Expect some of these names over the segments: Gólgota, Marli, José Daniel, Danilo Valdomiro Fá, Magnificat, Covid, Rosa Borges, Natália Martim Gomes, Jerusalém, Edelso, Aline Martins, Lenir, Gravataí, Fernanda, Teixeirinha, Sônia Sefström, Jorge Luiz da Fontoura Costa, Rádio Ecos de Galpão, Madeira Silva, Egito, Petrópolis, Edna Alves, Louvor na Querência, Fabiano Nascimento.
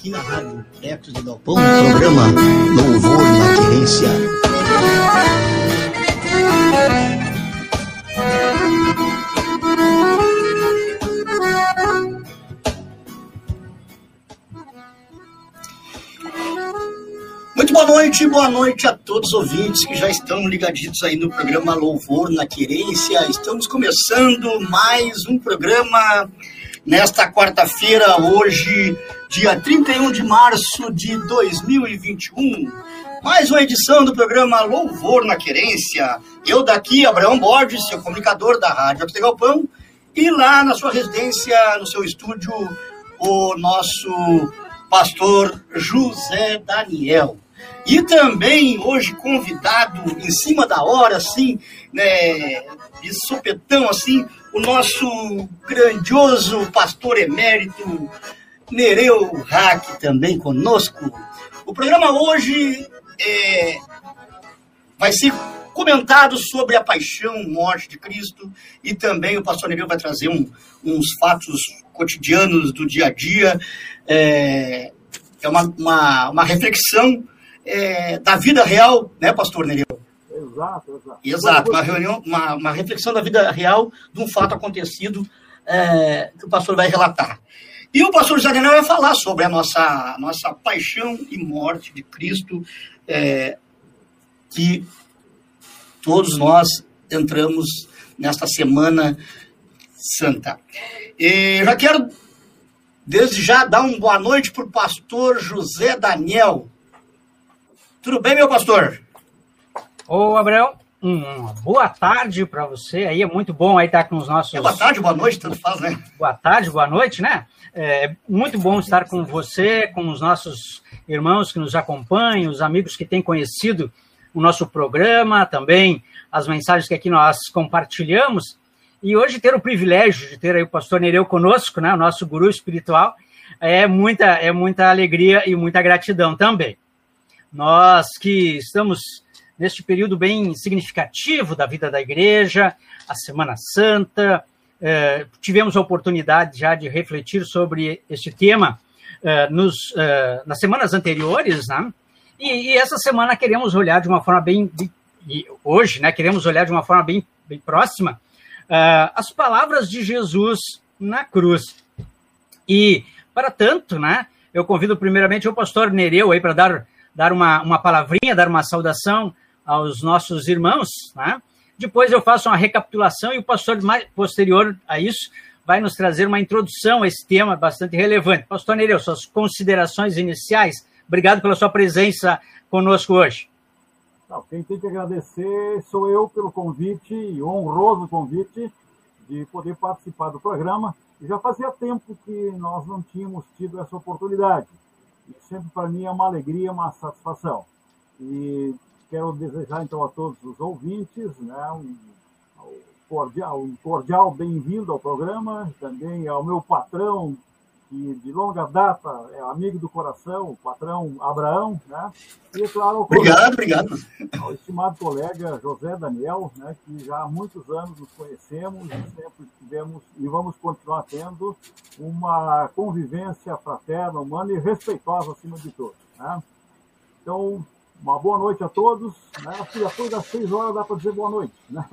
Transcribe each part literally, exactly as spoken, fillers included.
aqui na Rádio Ecos de Galpão, programa Louvor na Querência. Muito boa noite, boa noite a todos os ouvintes que já estão ligaditos aí no programa Louvor na Querência. Estamos começando mais um programa nesta quarta-feira, hoje, dia trinta e um de março de dois mil e vinte e um. Mais uma edição do programa Louvor na Querência. Eu daqui, Abraão Borges, seu comunicador da Rádio Ecos de Galpão, e lá na sua residência, no seu estúdio, o nosso pastor José Daniel. E também hoje convidado, em cima da hora, assim, né, de sopetão, assim, o nosso grandioso pastor emérito Nereu Haagg também conosco. O programa hoje é, vai ser comentado sobre a paixão, morte de Cristo, e também o pastor Nereu vai trazer um, uns fatos cotidianos do dia a dia. É, é uma, uma, uma reflexão É, da vida real, né, pastor Nereu? Exato, exato. Exato, uma, reunião, uma, uma reflexão da vida real de um fato acontecido é, que o pastor vai relatar. E o pastor José Daniel vai falar sobre a nossa, nossa paixão e morte de Cristo, é, que todos nós entramos nesta Semana Santa. E já quero, desde já, dar uma boa noite para o pastor José Daniel. Tudo bem, meu pastor? Ô, Abraão, uma boa tarde para você. Aí é muito bom aí estar com os nossos... É boa tarde, boa noite, tanto faz, né? Boa tarde, boa noite, né? É muito bom estar com você, com os nossos irmãos que nos acompanham, os amigos que têm conhecido o nosso programa, também as mensagens que aqui nós compartilhamos. E hoje ter o privilégio de ter aí o pastor Nereu conosco, né? O nosso guru espiritual, é muita, é muita alegria e muita gratidão também. Nós que estamos neste período bem significativo da vida da igreja, a Semana Santa, eh, tivemos a oportunidade já de refletir sobre este tema eh, nos, eh, nas semanas anteriores, né? E, e essa semana queremos olhar de uma forma bem, e hoje, né, queremos olhar de uma forma bem, bem próxima eh, as palavras de Jesus na cruz. E, para tanto, né, eu convido primeiramente o pastor Nereu aí para dar... dar uma, uma palavrinha, dar uma saudação aos nossos irmãos, né? Depois eu faço uma recapitulação e o pastor, mais posterior a isso, vai nos trazer uma introdução a esse tema bastante relevante. Pastor Nereu, suas considerações iniciais. Obrigado pela sua presença conosco hoje. Não, quem tem que agradecer sou eu pelo convite, honroso convite, de poder participar do programa. E já fazia tempo que nós não tínhamos tido essa oportunidade. Sempre para mim é uma alegria, uma satisfação. E quero desejar então a todos os ouvintes, né, um cordial, um cordial bem-vindo ao programa, também ao meu patrão, que de longa data é amigo do coração, o patrão Abraão, né? E claro, ao obrigado, colega, obrigado. Ao estimado colega José Daniel, né, que já há muitos anos nos conhecemos, sempre tivemos e vamos continuar tendo uma convivência fraterna, humana e respeitosa acima de tudo, né? Então, uma boa noite a todos, né? Depois das seis horas dá para dizer boa noite, né?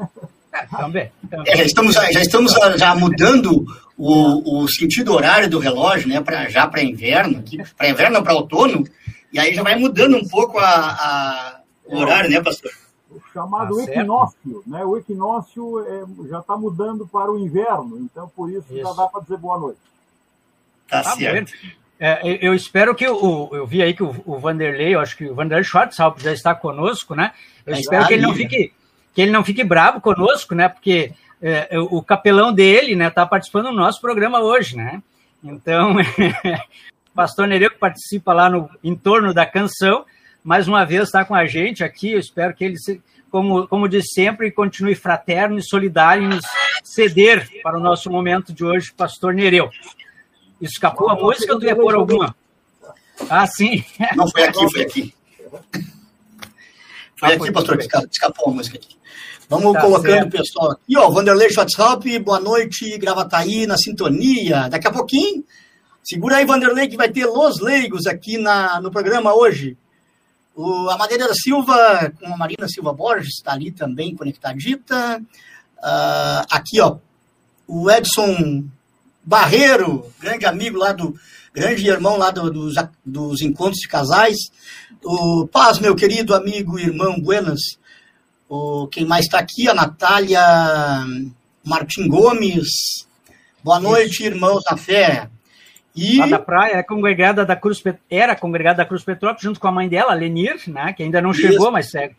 Também, também. É, já estamos, já, estamos já mudando o, o sentido horário do relógio, né, pra, já para inverno, para inverno, para outono, e aí já vai mudando um pouco a, a, o horário, né, pastor? O chamado tá equinócio, né? O equinócio é, já está mudando para o inverno, então por isso, isso. Já dá para dizer boa noite. Tá, tá certo. É, eu espero que o, eu vi aí que o, o Vanderlei, eu acho que o Vanderlei Schwarzschild já está conosco, né? Eu é espero que ele não fique... que ele não fique bravo conosco, né? Porque é, o capelão dele, né, está participando do nosso programa hoje, né? Então, o pastor Nereu, que participa lá no entorno da canção, mais uma vez está com a gente aqui. Eu espero que ele, se, como, como diz sempre, continue fraterno e solidário em nos ceder para o nosso momento de hoje, pastor Nereu. Escapou a música ou tu ia pôr alguma? Ah, sim. Não, foi aqui, foi aqui. Foi aqui, pastor, escapou a música aqui. Vamos tá colocando o pessoal aqui, ó, Vanderlei Schwarzschild, boa noite, Gravataí, na sintonia. Daqui a pouquinho, Segura aí, Vanderlei, que vai ter Los Leigos aqui na, no programa hoje. O, a Madeira Silva, com a Marina Silva Borges, está ali também conectadita. Uh, aqui, ó, o Edson Barreiro, grande amigo lá do... grande irmão lá do, dos, dos encontros de casais. O Paz, meu querido amigo, irmão, buenas. O, quem mais está aqui? A Natália Martim Gomes. Boa noite, irmãos da fé. E... lá da praia, é congregada da Cruz Pet... era congregada da Cruz Petrópolis, junto com a mãe dela, a Lenir, né, que ainda não Isso. chegou, mas é,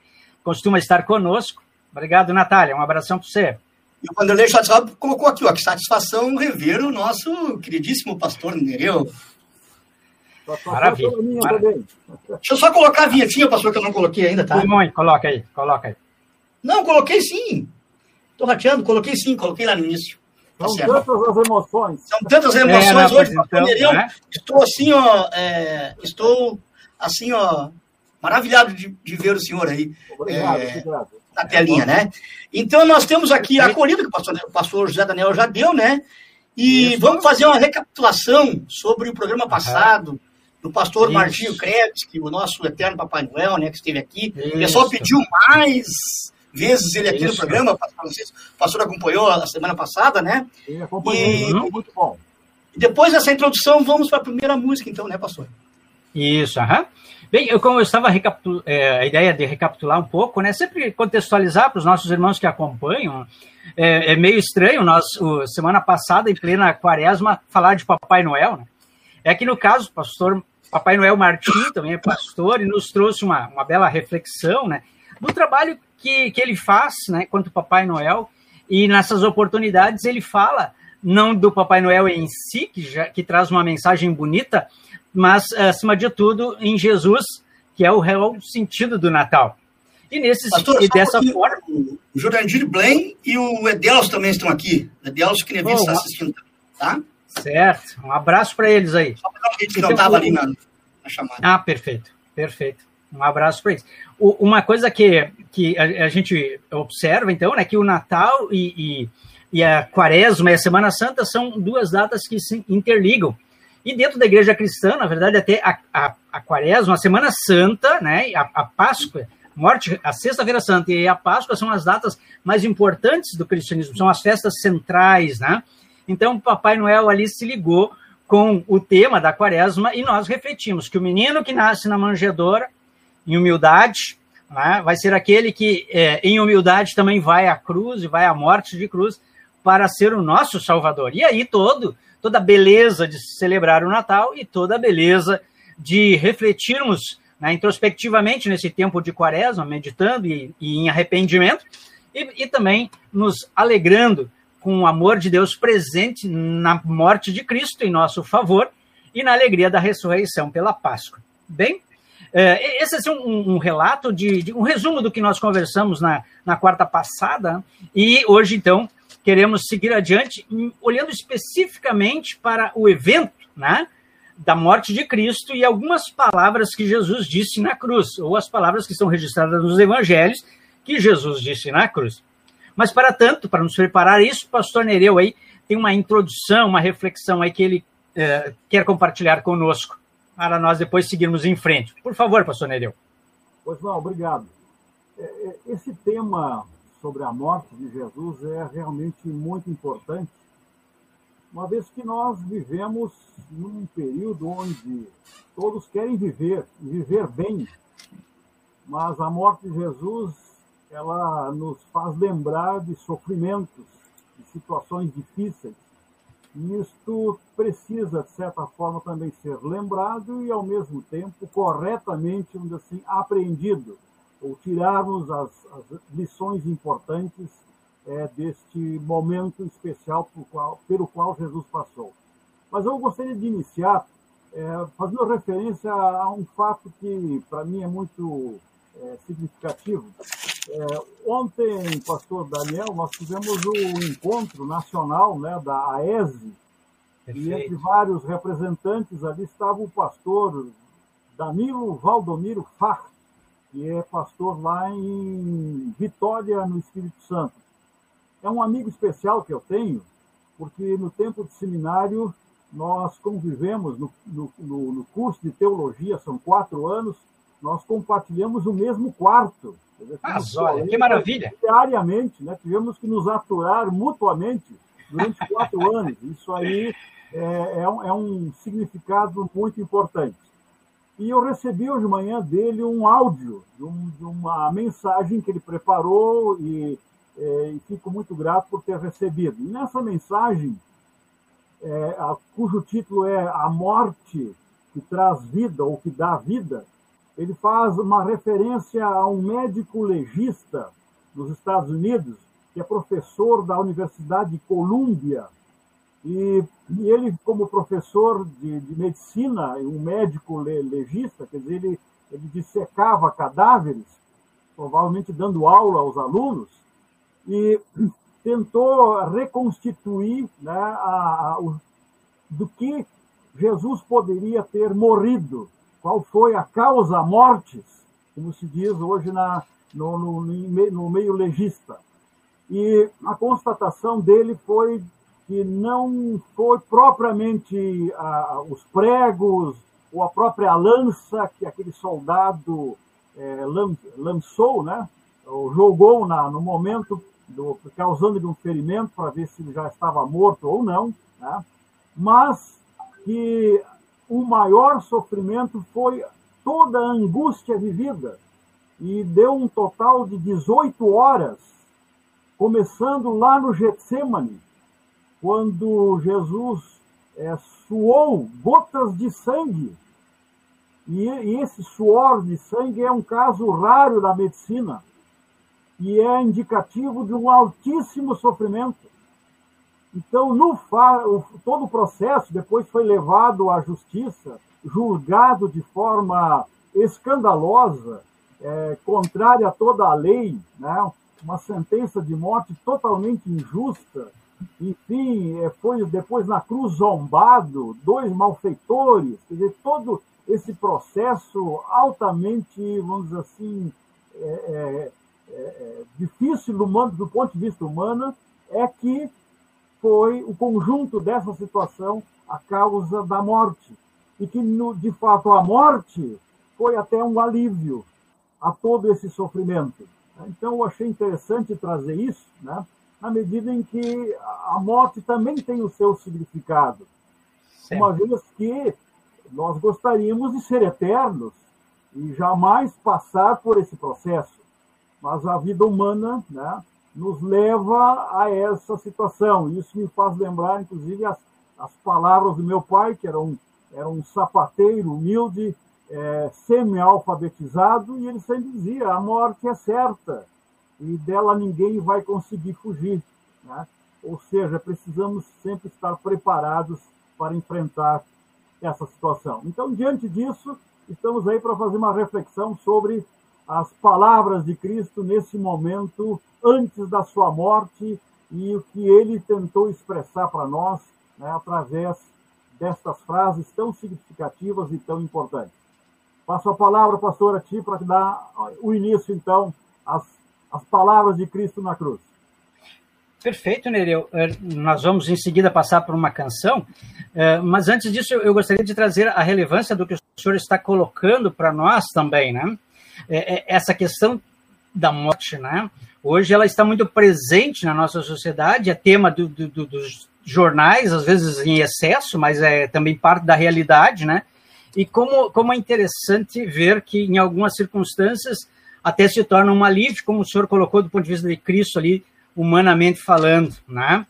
costuma estar conosco. Obrigado, Natália. Um abração para você. E o Vanderlei Schwarzschild colocou aqui, ó, que satisfação rever o nosso queridíssimo pastor Nereu. Maravilha. Maravilha. Deixa eu só colocar a vinhetinha, pastor, que eu não coloquei ainda, tá? Mãe, coloca aí, coloca aí. Não, coloquei sim. Estou rateando, coloquei sim, coloquei lá no início. São certo. tantas as emoções. São tantas as emoções é, não, hoje, então, pastor Nereu. Né? Estou assim, ó, é, estou assim, ó, maravilhado de, de ver o senhor aí. Obrigado, é, obrigado. Na telinha, né? Então, nós temos aqui a acolhida que o pastor, o pastor José Daniel já deu, né? E Isso. vamos fazer uma recapitulação sobre o programa passado uhum. do pastor Isso. Martinho Krebs, que o nosso eterno Papai Noel, né, que esteve aqui. Isso. O pessoal pediu mais vezes ele aqui Isso. no programa. O pastor acompanhou a semana passada, né? Ele acompanhou, e... uhum. muito bom. E depois dessa introdução, vamos para a primeira música, então, né, pastor? Isso, aham. Uhum. Bem, eu, como eu estava recapitulando, é, a ideia de recapitular um pouco, né, sempre contextualizar para os nossos irmãos que acompanham, é, é meio estranho, nós, o, semana passada, em plena quaresma, falar de Papai Noel, né? É que, no caso, o pastor Papai Noel Martim também é pastor e nos trouxe uma, uma bela reflexão, né, do trabalho que, que ele faz, né, quanto Papai Noel, e nessas oportunidades ele fala, não do Papai Noel em si, que, já, que traz uma mensagem bonita, mas, acima de tudo, em Jesus, que é o real sentido do Natal. E, nesse, Pastor, e dessa forma... O Jordandir Blen e o Edelso também estão aqui. O Edelso Knievitz está assistindo, tá? Certo. Um abraço para eles aí. Só para gente que então, não estava ali na, na chamada. Ah, perfeito. Perfeito. Um abraço para eles. O, uma coisa que, que a, a gente observa, então, é né, que o Natal e, e, e a Quaresma e a Semana Santa são duas datas que se interligam. E dentro da igreja cristã, na verdade, até a, a, a quaresma, a Semana Santa, né, a, a Páscoa, morte, a Sexta-feira Santa e a Páscoa são as datas mais importantes do cristianismo, são as festas centrais, né? Então, Papai Noel ali se ligou com o tema da quaresma e nós refletimos que o menino que nasce na manjedoura, em humildade, né, vai ser aquele que, é, em humildade, também vai à cruz e vai à morte de cruz para ser o nosso Salvador. E aí todo... toda a beleza de celebrar o Natal e toda a beleza de refletirmos, né, introspectivamente nesse tempo de quaresma, meditando e, e em arrependimento, e, e também nos alegrando com o amor de Deus presente na morte de Cristo em nosso favor e na alegria da ressurreição pela Páscoa. Bem, é, esse é um, um relato, de, de um resumo do que nós conversamos na, na quarta passada, e hoje, então, queremos seguir adiante, olhando especificamente para o evento, né, da morte de Cristo e algumas palavras que Jesus disse na cruz, ou as palavras que são registradas nos evangelhos que Jesus disse na cruz. Mas, para tanto, para nos preparar isso, o pastor Nereu aí tem uma introdução, uma reflexão aí que ele eh, quer compartilhar conosco, para nós depois seguirmos em frente. Por favor, pastor Nereu. Pois não, obrigado. Esse tema... sobre a morte de Jesus é realmente muito importante, uma vez que nós vivemos num período onde todos querem viver, viver bem, mas a morte de Jesus, ela nos faz lembrar de sofrimentos, de situações difíceis, e isto precisa, de certa forma, também ser lembrado e, ao mesmo tempo, corretamente, vamos dizer assim, apreendido, ou tirarmos as, as lições importantes é, deste momento especial pelo qual, pelo qual Jesus passou. Mas eu gostaria de iniciar é, fazendo referência a um fato que, para mim, é muito é, significativo. É, ontem, pastor Daniel, nós tivemos o encontro nacional, né, da A E S E, e entre vários representantes ali estava o pastor Danilo Valdomiro Fá, que é pastor lá em Vitória, no Espírito Santo. É um amigo especial que eu tenho, porque no tempo de seminário nós convivemos no, no, no, no curso de teologia, são quatro anos, nós compartilhamos o mesmo quarto. Dizer, ah, olha, que maravilha! Diariamente, né, tivemos que nos aturar mutuamente durante quatro anos. Isso aí é, é, um, é um significado muito importante. E eu recebi hoje de manhã dele um áudio, de, um, de uma mensagem que ele preparou e, é, e fico muito grato por ter recebido. E nessa mensagem, é, a, cujo título é A Morte que Traz Vida ou que Dá Vida, ele faz uma referência a um médico legista dos Estados Unidos, que é professor da Universidade de Columbia. E, e ele, como professor de, de medicina, um médico le, legista, quer dizer, ele, ele dissecava cadáveres, provavelmente dando aula aos alunos, e tentou reconstituir, né, a, a, o, do que Jesus poderia ter morrido. Qual foi a causa mortis, como se diz hoje na, no, no, no meio legista. E a constatação dele foi que não foi propriamente a, os pregos ou a própria lança que aquele soldado é, lançou, né, ou jogou na, no momento, do, causando-lhe um ferimento para ver se ele já estava morto ou não, né, mas que... o maior sofrimento foi toda a angústia vivida, e deu um total de dezoito horas, começando lá no Getsêmani, quando Jesus é, suou gotas de sangue, e, e esse suor de sangue é um caso raro da medicina, e é indicativo de um altíssimo sofrimento. Então, no, todo o processo depois foi levado à justiça, julgado de forma escandalosa, é, contrária a toda a lei, né? Uma sentença de morte totalmente injusta. Enfim, é, foi depois na cruz zombado, dois malfeitores, quer dizer, todo esse processo altamente, vamos dizer assim, é, é, é, difícil do, do ponto de vista humano, é que foi o conjunto dessa situação a causa da morte. E que, de fato, a morte foi até um alívio a todo esse sofrimento. Então, eu achei interessante trazer isso, né? Na medida em que a morte também tem o seu significado. Sim. Uma vez que nós gostaríamos de ser eternos e jamais passar por esse processo. Mas a vida humana, né, nos leva a essa situação. Isso me faz lembrar, inclusive, as, as palavras do meu pai, que era um, era um sapateiro humilde, é, semi-alfabetizado, e ele sempre dizia, a morte é certa, e dela ninguém vai conseguir fugir, né? Ou seja, precisamos sempre estar preparados para enfrentar essa situação. Então, diante disso, estamos aí para fazer uma reflexão sobre as palavras de Cristo nesse momento antes da sua morte e o que ele tentou expressar para nós, né, através destas frases tão significativas e tão importantes. Passo a palavra, pastor, a ti para dar o início, então, às, às palavras de Cristo na cruz. Perfeito, Nereu. Nós vamos em seguida passar por uma canção, mas antes disso eu gostaria de trazer a relevância do que o senhor está colocando para nós também, né? Essa questão da morte, né? Hoje ela está muito presente na nossa sociedade, é tema do, do, do, dos jornais, às vezes em excesso, mas é também parte da realidade, né? E como, como é interessante ver que, em algumas circunstâncias, até se torna um alívio, como o senhor colocou do ponto de vista de Cristo ali, humanamente falando, né?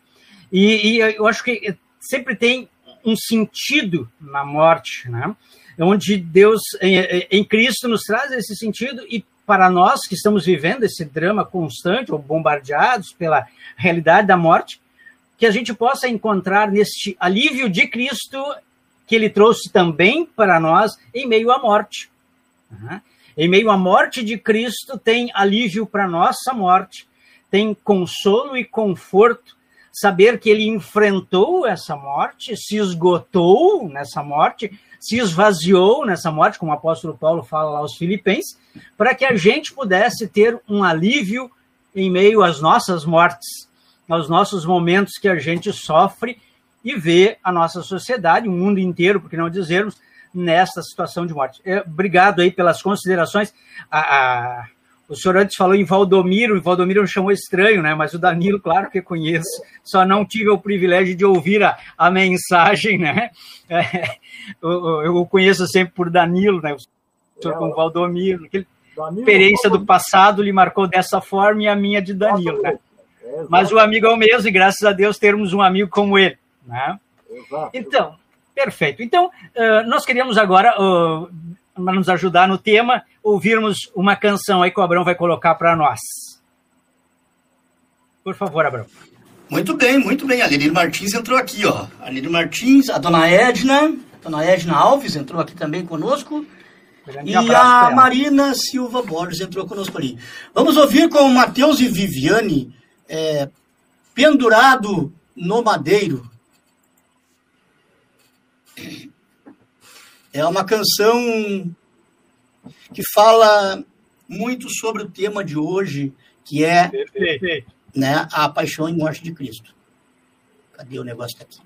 E, e eu acho que sempre tem um sentido na morte, né? Onde Deus, em, em Cristo, nos traz esse sentido e, para nós que estamos vivendo esse drama constante, ou bombardeados pela realidade da morte, que a gente possa encontrar neste alívio de Cristo que ele trouxe também para nós em meio à morte. Uhum. Em meio à morte de Cristo tem alívio para nossa morte, tem consolo e conforto, saber que ele enfrentou essa morte, se esgotou nessa morte, se esvaziou nessa morte, como o apóstolo Paulo fala lá aos Filipenses, para que a gente pudesse ter um alívio em meio às nossas mortes, aos nossos momentos que a gente sofre e ver a nossa sociedade, o mundo inteiro, por que não dizermos, nessa situação de morte. É, obrigado aí pelas considerações. A, a, o senhor antes falou em Valdomiro, e Valdomiro me chamou estranho, né? Mas o Danilo, claro que conheço, só não tive o privilégio de ouvir a, a mensagem, né? É, eu, eu conheço sempre por Danilo, né? O senhor com o Valdomiro, aquele... A experiência do passado lhe marcou dessa forma e a minha de Danilo, né? Mas o amigo é o mesmo e graças a Deus termos um amigo como ele, né? Exato. Então, perfeito. Então, nós queríamos agora, para nos ajudar no tema, ouvirmos uma canção aí que o Abraão vai colocar para nós. Por favor, Abraão. Muito bem, muito bem. A Aline Martins entrou aqui, ó. A Aline Martins, a dona Edna, a dona Edna Alves entrou aqui também conosco. E a Marina Silva Borges entrou conosco ali. Vamos ouvir com o Matheus e Viviane, é, Pendurado no Madeiro. É uma canção que fala muito sobre o tema de hoje, que é, né, a paixão e morte de Cristo. Cadê o negócio daqui?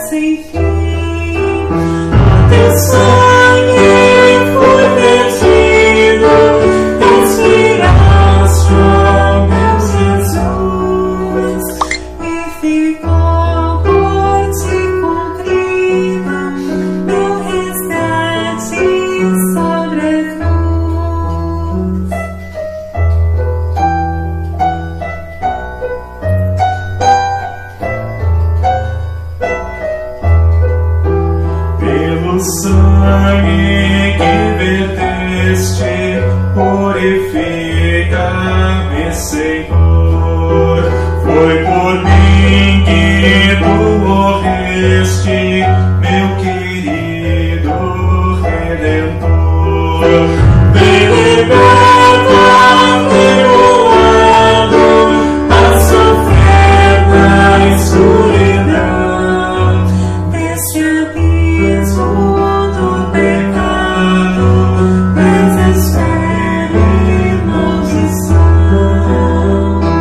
Espere, irmãos e santos.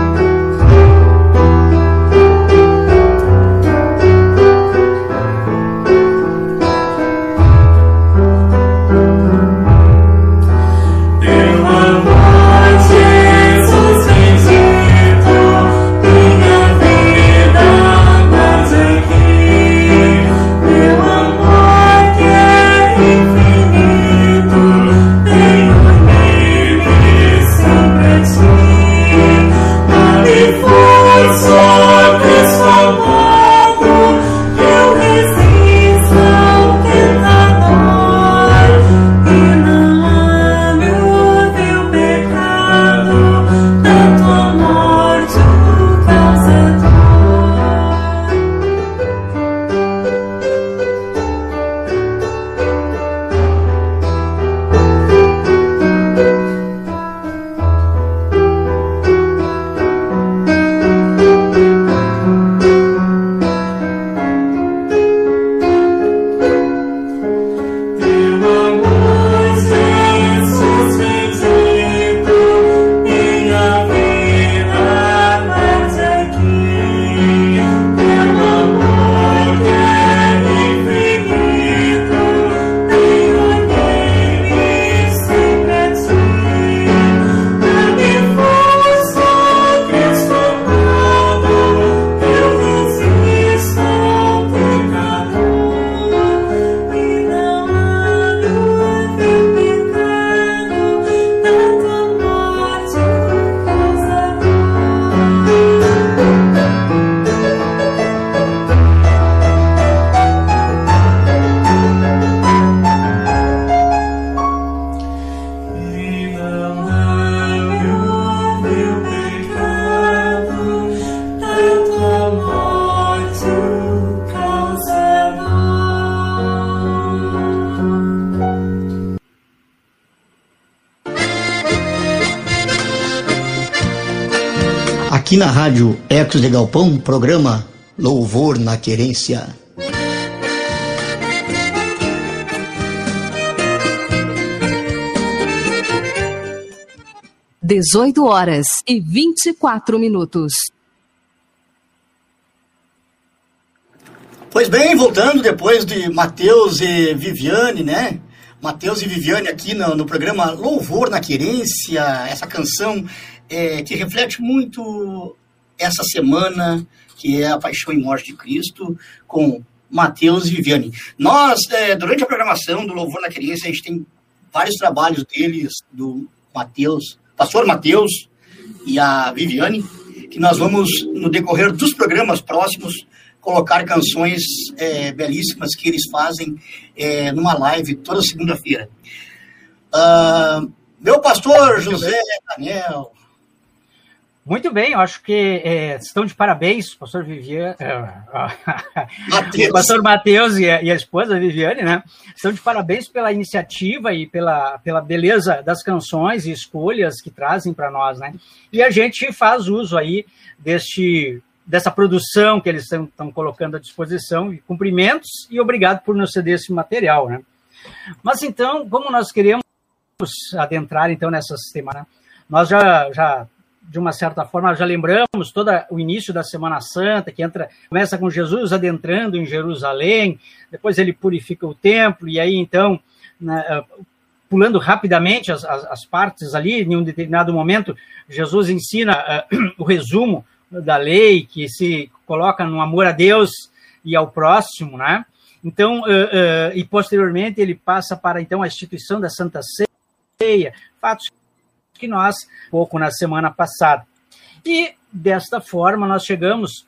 aqui na Rádio Ecos de Galpão, programa Louvor na Querência. dezoito horas e vinte e quatro minutos. Pois bem, voltando depois de Matheus e Viviane, né? Matheus e Viviane aqui no, no programa Louvor na Querência, essa canção é, que reflete muito essa semana, que é a Paixão e Morte de Cristo, com Matheus e Viviane. Nós, é, durante a programação do Louvor na Querência, a gente tem vários trabalhos deles, do Matheus, pastor Matheus e a Viviane, que nós vamos, no decorrer dos programas próximos, colocar canções é, belíssimas que eles fazem é, numa live toda segunda-feira. Uh, meu pastor José Daniel. Muito bem, eu acho que é, estão de parabéns, pastor Viviane, Mateus. O pastor Matheus e, e a esposa Viviane, né? Estão de parabéns pela iniciativa e pela, pela beleza das canções e escolhas que trazem para nós, né? E a gente faz uso aí deste... dessa produção que eles estão colocando à disposição, e cumprimentos, e obrigado por nos ceder esse material, né? Mas então, como nós queremos adentrar então nessa semana, nós já, já de uma certa forma, já lembramos todo o início da Semana Santa, que entra, começa com Jesus adentrando em Jerusalém, depois ele purifica o templo, e aí então, na, pulando rapidamente as, as, as partes ali, em um determinado momento, Jesus ensina uh, o resumo da lei, que se coloca no amor a Deus e ao próximo, né? Então, uh, uh, e posteriormente ele passa para, então, a instituição da Santa Ceia, fatos que nós, pouco na semana passada. E, desta forma, nós chegamos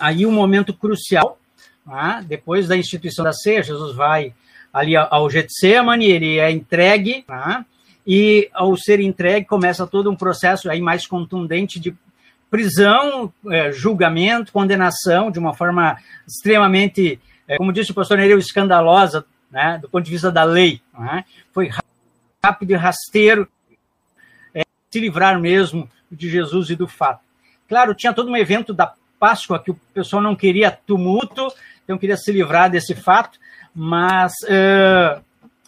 aí um momento crucial, né? Depois da instituição da ceia, Jesus vai ali ao Getsêmani, ele é entregue, né? E, ao ser entregue, começa todo um processo aí mais contundente de prisão, eh, julgamento, condenação, de uma forma extremamente, eh, como disse o pastor Nereu, escandalosa, né, do ponto de vista da lei. Né? Foi rápido e rasteiro eh, se livrar mesmo de Jesus e do fato. Claro, tinha todo um evento da Páscoa que o pessoal não queria tumulto, então queria se livrar desse fato, mas eh,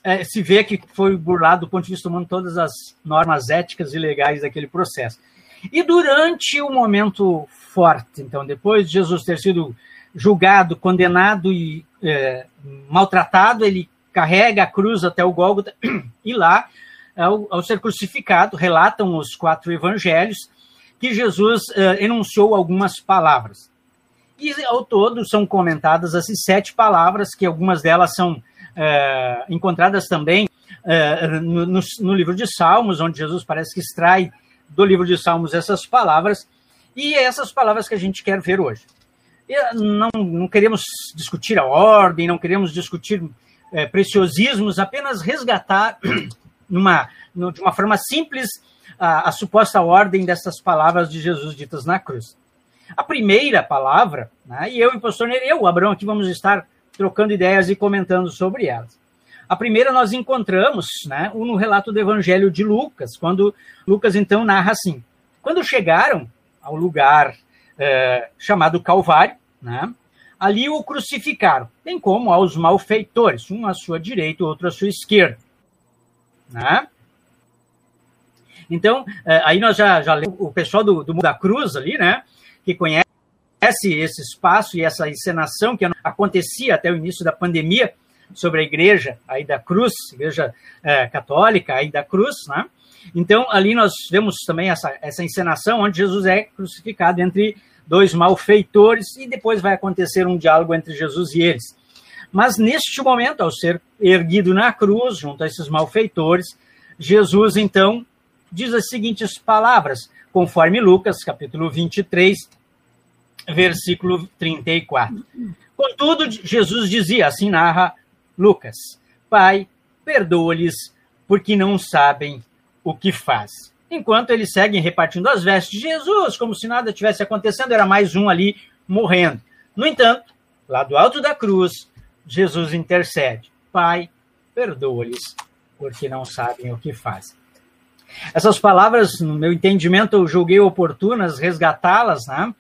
eh, se vê que foi burlado do ponto de vista humano todas as normas éticas e legais daquele processo. E durante o momento forte, então, depois de Jesus ter sido julgado, condenado e é, maltratado, ele carrega a cruz até o Gólgota e lá, ao, ao ser crucificado, relatam os quatro evangelhos que Jesus é, enunciou algumas palavras. E ao todo são comentadas as sete palavras, que algumas delas são é, encontradas também é, no, no, no livro de Salmos, onde Jesus parece que extrai do livro de Salmos essas palavras, e é essas palavras que a gente quer ver hoje. Não, não queremos discutir a ordem, não queremos discutir é, preciosismos, apenas resgatar numa, numa, de uma forma simples a, a suposta ordem dessas palavras de Jesus ditas na cruz. A primeira palavra, né, e eu e o pastor Nereu, Abraão, aqui vamos estar trocando ideias e comentando sobre elas. A primeira nós encontramos, né, no relato do Evangelho de Lucas, quando Lucas, então, narra assim. Quando chegaram ao lugar eh, chamado Calvário, né, ali o crucificaram, bem como aos malfeitores, um à sua direita, outro à sua esquerda. Né? Então, eh, aí nós já, já lemos o pessoal do, do Mundo da Cruz ali, né, que conhece esse espaço e essa encenação que acontecia até o início da pandemia, sobre a igreja aí da cruz, igreja é, católica aí da cruz, né? Então, ali nós vemos também essa, essa encenação onde Jesus é crucificado entre dois malfeitores e depois vai acontecer um diálogo entre Jesus e eles. Mas neste momento, ao ser erguido na cruz, junto a esses malfeitores, Jesus, então, diz as seguintes palavras, conforme Lucas, capítulo vinte e três, versículo trinta e quatro. Contudo, Jesus dizia, assim narra Lucas, Pai, perdoa-lhes, porque não sabem o que faz. Enquanto eles seguem repartindo as vestes de Jesus, como se nada tivesse acontecendo, era mais um ali morrendo. No entanto, lá do alto da cruz, Jesus intercede. Pai, perdoa-lhes, porque não sabem o que fazem. Essas palavras, no meu entendimento, eu julguei oportunas resgatá-las, né?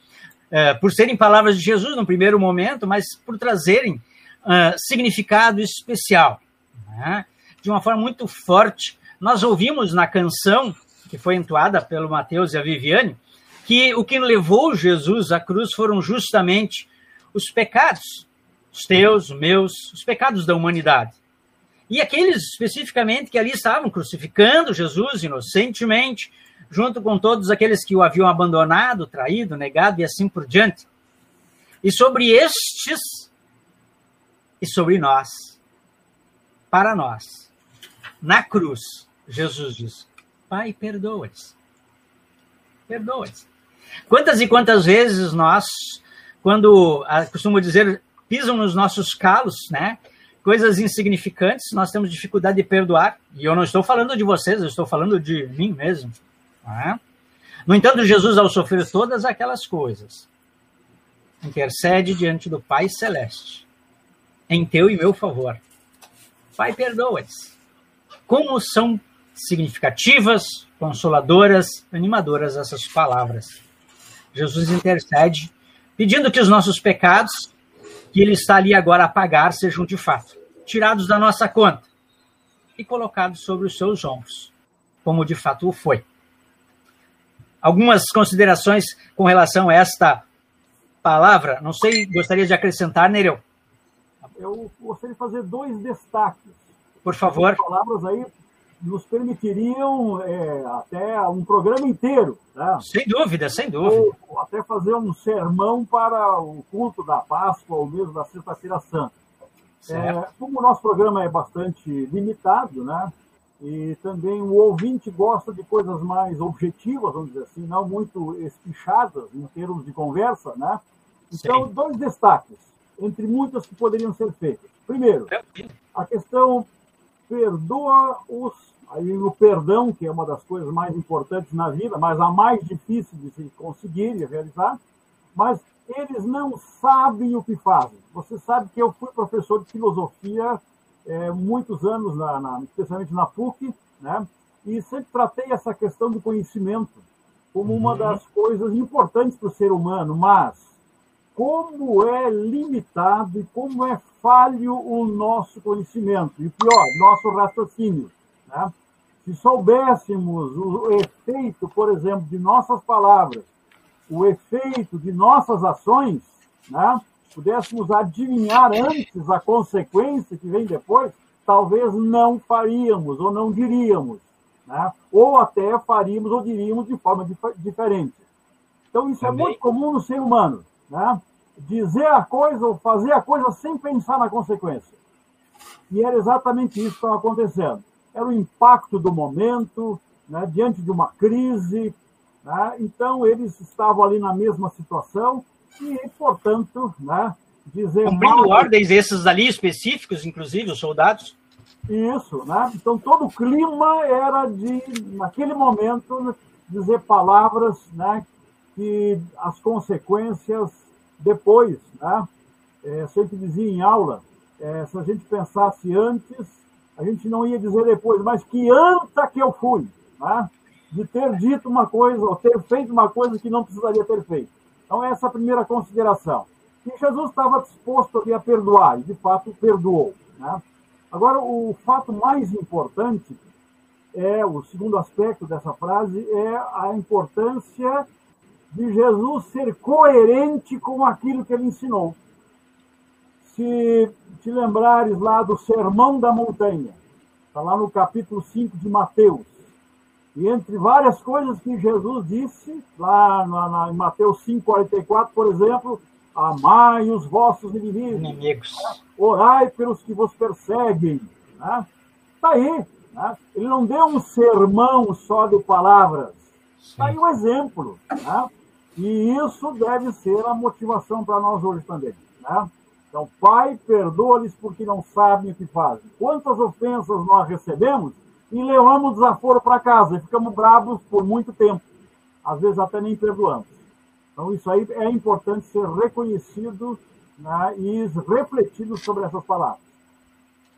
É, por serem palavras de Jesus no primeiro momento, mas por trazerem uh, significado especial, né? De uma forma muito forte. Nós ouvimos na canção, que foi entoada pelo Matheus e a Viviane, que o que levou Jesus à cruz foram justamente os pecados, os teus, os meus, os pecados da humanidade. E aqueles especificamente que ali estavam crucificando Jesus inocentemente, junto com todos aqueles que o haviam abandonado, traído, negado e assim por diante. E sobre estes e sobre nós, para nós, na cruz, Jesus diz: Pai, perdoa-lhes. Perdoa-lhes. Quantas e quantas vezes nós, quando, costumo dizer, pisam nos nossos calos, né? Coisas insignificantes, nós temos dificuldade de perdoar. E eu não estou falando de vocês, eu estou falando de mim mesmo. Né? No entanto, Jesus, ao sofrer todas aquelas coisas, intercede diante do Pai Celeste, em teu e meu favor. Pai, perdoa-lhes. Como são significativas, consoladoras, animadoras essas palavras. Jesus intercede, pedindo que os nossos pecados, que ele está ali agora a pagar, sejam de fato tirados da nossa conta e colocados sobre os seus ombros, como de fato o foi. Algumas considerações com relação a esta palavra. Não sei, gostaria de acrescentar, Nereu? Eu gostaria de fazer dois destaques. Por favor. As palavras aí nos permitiriam é, até um programa inteiro. Né? Sem dúvida, sem dúvida. Ou até fazer um sermão para o culto da Páscoa ou mesmo da Sexta-feira Santa. É, como o nosso programa é bastante limitado, né? E também o ouvinte gosta de coisas mais objetivas, vamos dizer assim, não muito espichadas em termos de conversa, né? Então, sim, dois destaques, entre muitas que poderiam ser feitas. Primeiro, a questão perdoa-os, aí o perdão, que é uma das coisas mais importantes na vida, mas a mais difícil de se conseguir e realizar, mas eles não sabem o que fazem. Você sabe que eu fui professor de filosofia É, muitos anos, na, na, especialmente na P U C, né? E sempre tratei essa questão do conhecimento como uma das coisas importantes para o ser humano, mas como é limitado e como é falho o nosso conhecimento, e pior, nosso raciocínio, né? Se soubéssemos o efeito, por exemplo, de nossas palavras, o efeito de nossas ações, né? Pudéssemos adivinhar antes a consequência que vem depois, talvez não faríamos ou não diríamos, né? Ou até faríamos ou diríamos de forma dif- diferente. Então, isso Amém. É muito comum no ser humano, né? Dizer a coisa ou fazer a coisa sem pensar na consequência. E era exatamente isso que estava acontecendo. Era o impacto do momento, né? Diante de uma crise, né? Então, eles estavam ali na mesma situação, e, portanto, né, dizer... Cumprindo ordens, esses ali específicos, inclusive, os soldados. Isso, né? Então, todo o clima era de, naquele momento, dizer palavras, né, que as consequências depois, né? É, sempre dizia em aula, é, se a gente pensasse antes, a gente não ia dizer depois, mas que anta que eu fui, né? De ter dito uma coisa ou ter feito uma coisa que não precisaria ter feito. Então, essa é a primeira consideração. Que Jesus estava disposto a perdoar, e de fato perdoou, né? Agora, o fato mais importante, é o segundo aspecto dessa frase, é a importância de Jesus ser coerente com aquilo que ele ensinou. Se te lembrares lá do Sermão da Montanha, está lá no capítulo cinco de Mateus, e entre várias coisas que Jesus disse, lá na, na, em Mateus cinco, quarenta e quatro, por exemplo, amai os vossos inimigos, inimigos. Né? Orai pelos que vos perseguem. Está, né? Aí. Né? Ele não deu um sermão só de palavras. Está aí um exemplo. Né? E isso deve ser a motivação para nós hoje também. Né? Então, Pai, perdoa-lhes porque não sabem o que fazem. Quantas ofensas nós recebemos, e levamos o desaforo para casa, e ficamos bravos por muito tempo. Às vezes até nem perdoamos. Então, isso aí é importante ser reconhecido, né, e refletido sobre essas palavras.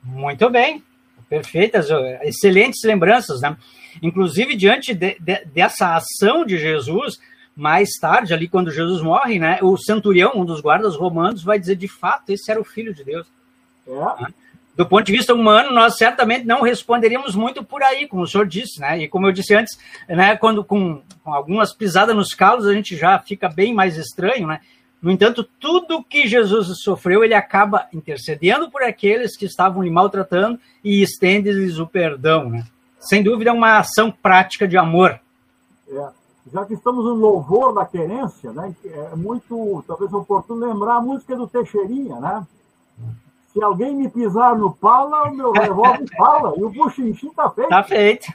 Muito bem. Perfeitas, excelentes lembranças, né? Inclusive, diante de, de, dessa ação de Jesus, mais tarde, ali quando Jesus morre, né, o centurião, um dos guardas romanos, vai dizer, de fato, esse era o Filho de Deus. É. Do ponto de vista humano, nós certamente não responderíamos muito por aí, como o senhor disse, né? E como eu disse antes, né, quando com, com algumas pisadas nos calos, a gente já fica bem mais estranho, né? No entanto, tudo que Jesus sofreu, ele acaba intercedendo por aqueles que estavam lhe maltratando e estende-lhes o perdão, né? Sem dúvida, é uma ação prática de amor. É. Já que estamos no Louvor da Querência, né, é muito, talvez, oportuno lembrar a música do Teixeirinha, né? Se alguém me pisar no pala, o meu revólver fala, e o buchinchim está feito. Está feito,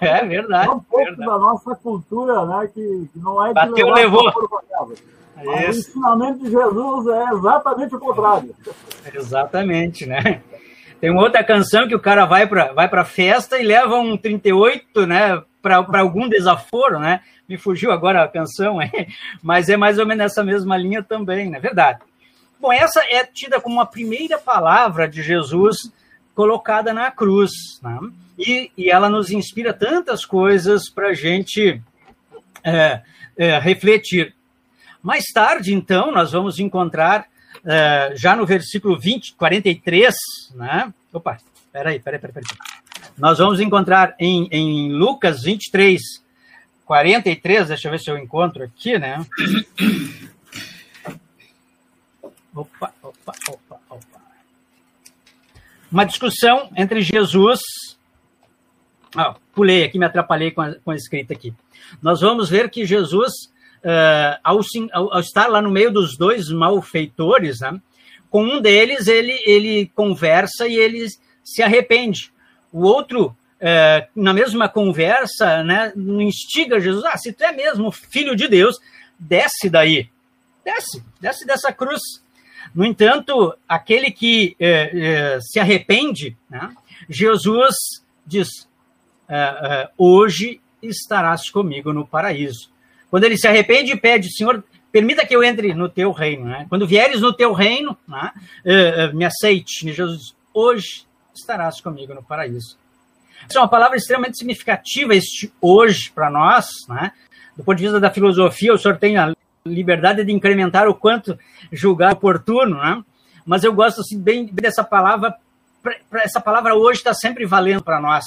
é verdade. É um pouco verdade. Da nossa cultura, né, que, que não é de Bateu, levou. É o ensinamento de Jesus é exatamente o contrário. Exatamente, né? Tem uma outra canção que o cara vai para vai para festa e leva um trinta e oito, né, para algum desaforo, né? Me fugiu agora a canção, é? Mas é mais ou menos essa mesma linha também, na verdade. Bom, essa é tida como a primeira palavra de Jesus colocada na cruz, né? E, e ela nos inspira tantas coisas para a gente é, é, refletir. Mais tarde, então, nós vamos encontrar Uh, já no versículo vinte, quarenta e três, né? Opa, peraí, peraí, peraí, peraí. Nós vamos encontrar em, em Lucas vinte e três, quarenta e três, deixa eu ver se eu encontro aqui, né? Opa, opa, opa, opa. Uma discussão entre Jesus... Ah, pulei aqui, me atrapalhei com a, com a escrita aqui. Nós vamos ver que Jesus... Uh, ao, ao estar lá no meio dos dois malfeitores, né, com um deles ele, ele conversa e ele se arrepende. O outro, uh, na mesma conversa, né, instiga Jesus, ah, se tu é mesmo filho de Deus, desce daí, desce, desce dessa cruz. No entanto, aquele que uh, uh, se arrepende, né, Jesus diz, uh, uh, hoje estarás comigo no paraíso. Quando ele se arrepende e pede, Senhor, permita que eu entre no teu reino, né? Quando vieres no teu reino, né, me aceite. E Jesus diz, hoje estarás comigo no paraíso. Essa é uma palavra extremamente significativa, este hoje, para nós, né? Do ponto de vista da filosofia, o senhor tem a liberdade de incrementar o quanto julgar oportuno, né? Mas eu gosto assim, bem dessa palavra, pra, essa palavra hoje está sempre valendo para nós.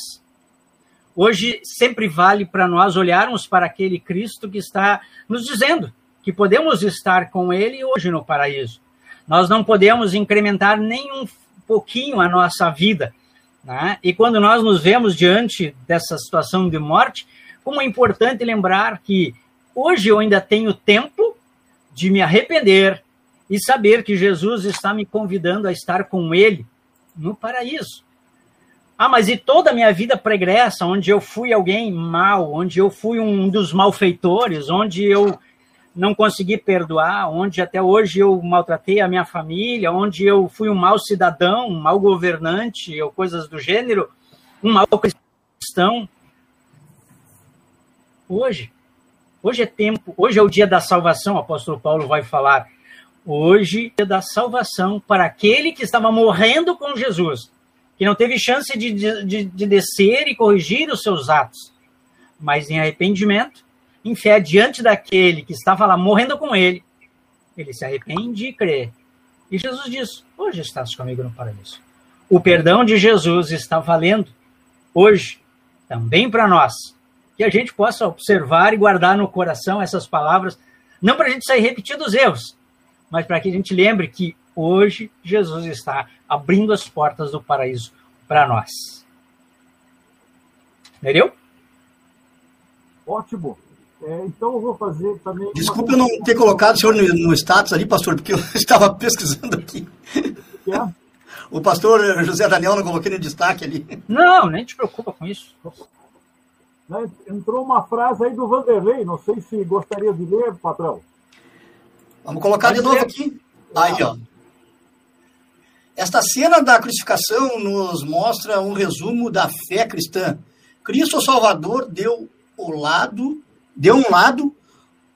Hoje sempre vale para nós olharmos para aquele Cristo que está nos dizendo que podemos estar com Ele hoje no paraíso. Nós não podemos incrementar nem um pouquinho a nossa vida, né? E quando nós nos vemos diante dessa situação de morte, como é importante lembrar que hoje eu ainda tenho tempo de me arrepender e saber que Jesus está me convidando a estar com Ele no paraíso. Ah, mas e toda a minha vida pregressa, onde eu fui alguém mau, onde eu fui um dos malfeitores, onde eu não consegui perdoar, onde até hoje eu maltratei a minha família, onde eu fui um mau cidadão, um mau governante, ou coisas do gênero, um mau cristão. Hoje, hoje é tempo, hoje é o dia da salvação, o apóstolo Paulo vai falar. Hoje é da salvação para aquele que estava morrendo com Jesus, que não teve chance de, de, de descer e corrigir os seus atos, mas em arrependimento, em fé diante daquele que estava lá morrendo com ele, ele se arrepende e crê. E Jesus diz, hoje estás comigo no paraíso. O perdão de Jesus está valendo hoje, também para nós, que a gente possa observar e guardar no coração essas palavras, não para a gente sair repetindo os erros, mas para que a gente lembre que hoje Jesus está abrindo as portas do paraíso para nós. Nereu? Ótimo. É, então eu vou fazer também... Desculpa uma... eu não ter colocado o senhor no, no status ali, pastor, porque eu estava pesquisando aqui. É. O pastor José Daniel não coloquei no destaque ali. Não, nem te preocupa com isso. Entrou uma frase aí do Vanderlei, não sei se gostaria de ler, patrão. Vamos colocar Pode de novo ser. Aqui. Aí, ó. Esta cena da crucificação nos mostra um resumo da fé cristã. Cristo Salvador deu o lado, deu um lado,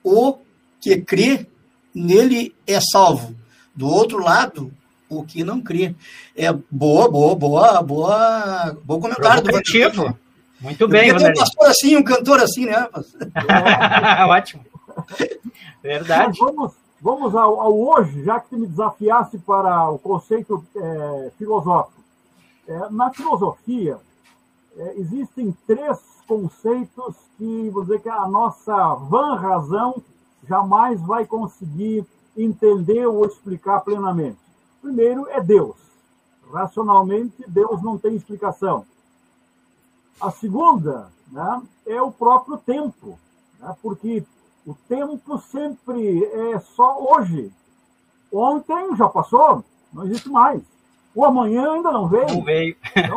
o que crê nele é salvo. Do outro lado, o que não cria. É boa, boa, boa, boa. Bom comentário do Vanderlei. Muito bem, Vanderlei. Um pastor assim, um cantor assim, né? Ótimo. Verdade. Então, vamos vamos ao, ao hoje, já que me desafiasse para o conceito é, filosófico. É, na filosofia, é, existem três conceitos que, vou dizer, que a nossa vã razão jamais vai conseguir entender ou explicar plenamente. Primeiro é Deus. Racionalmente, Deus não tem explicação. A segunda, né, é o próprio tempo, né, porque o tempo sempre é só hoje. Ontem já passou, não existe mais. O amanhã ainda não veio. Não veio. Então,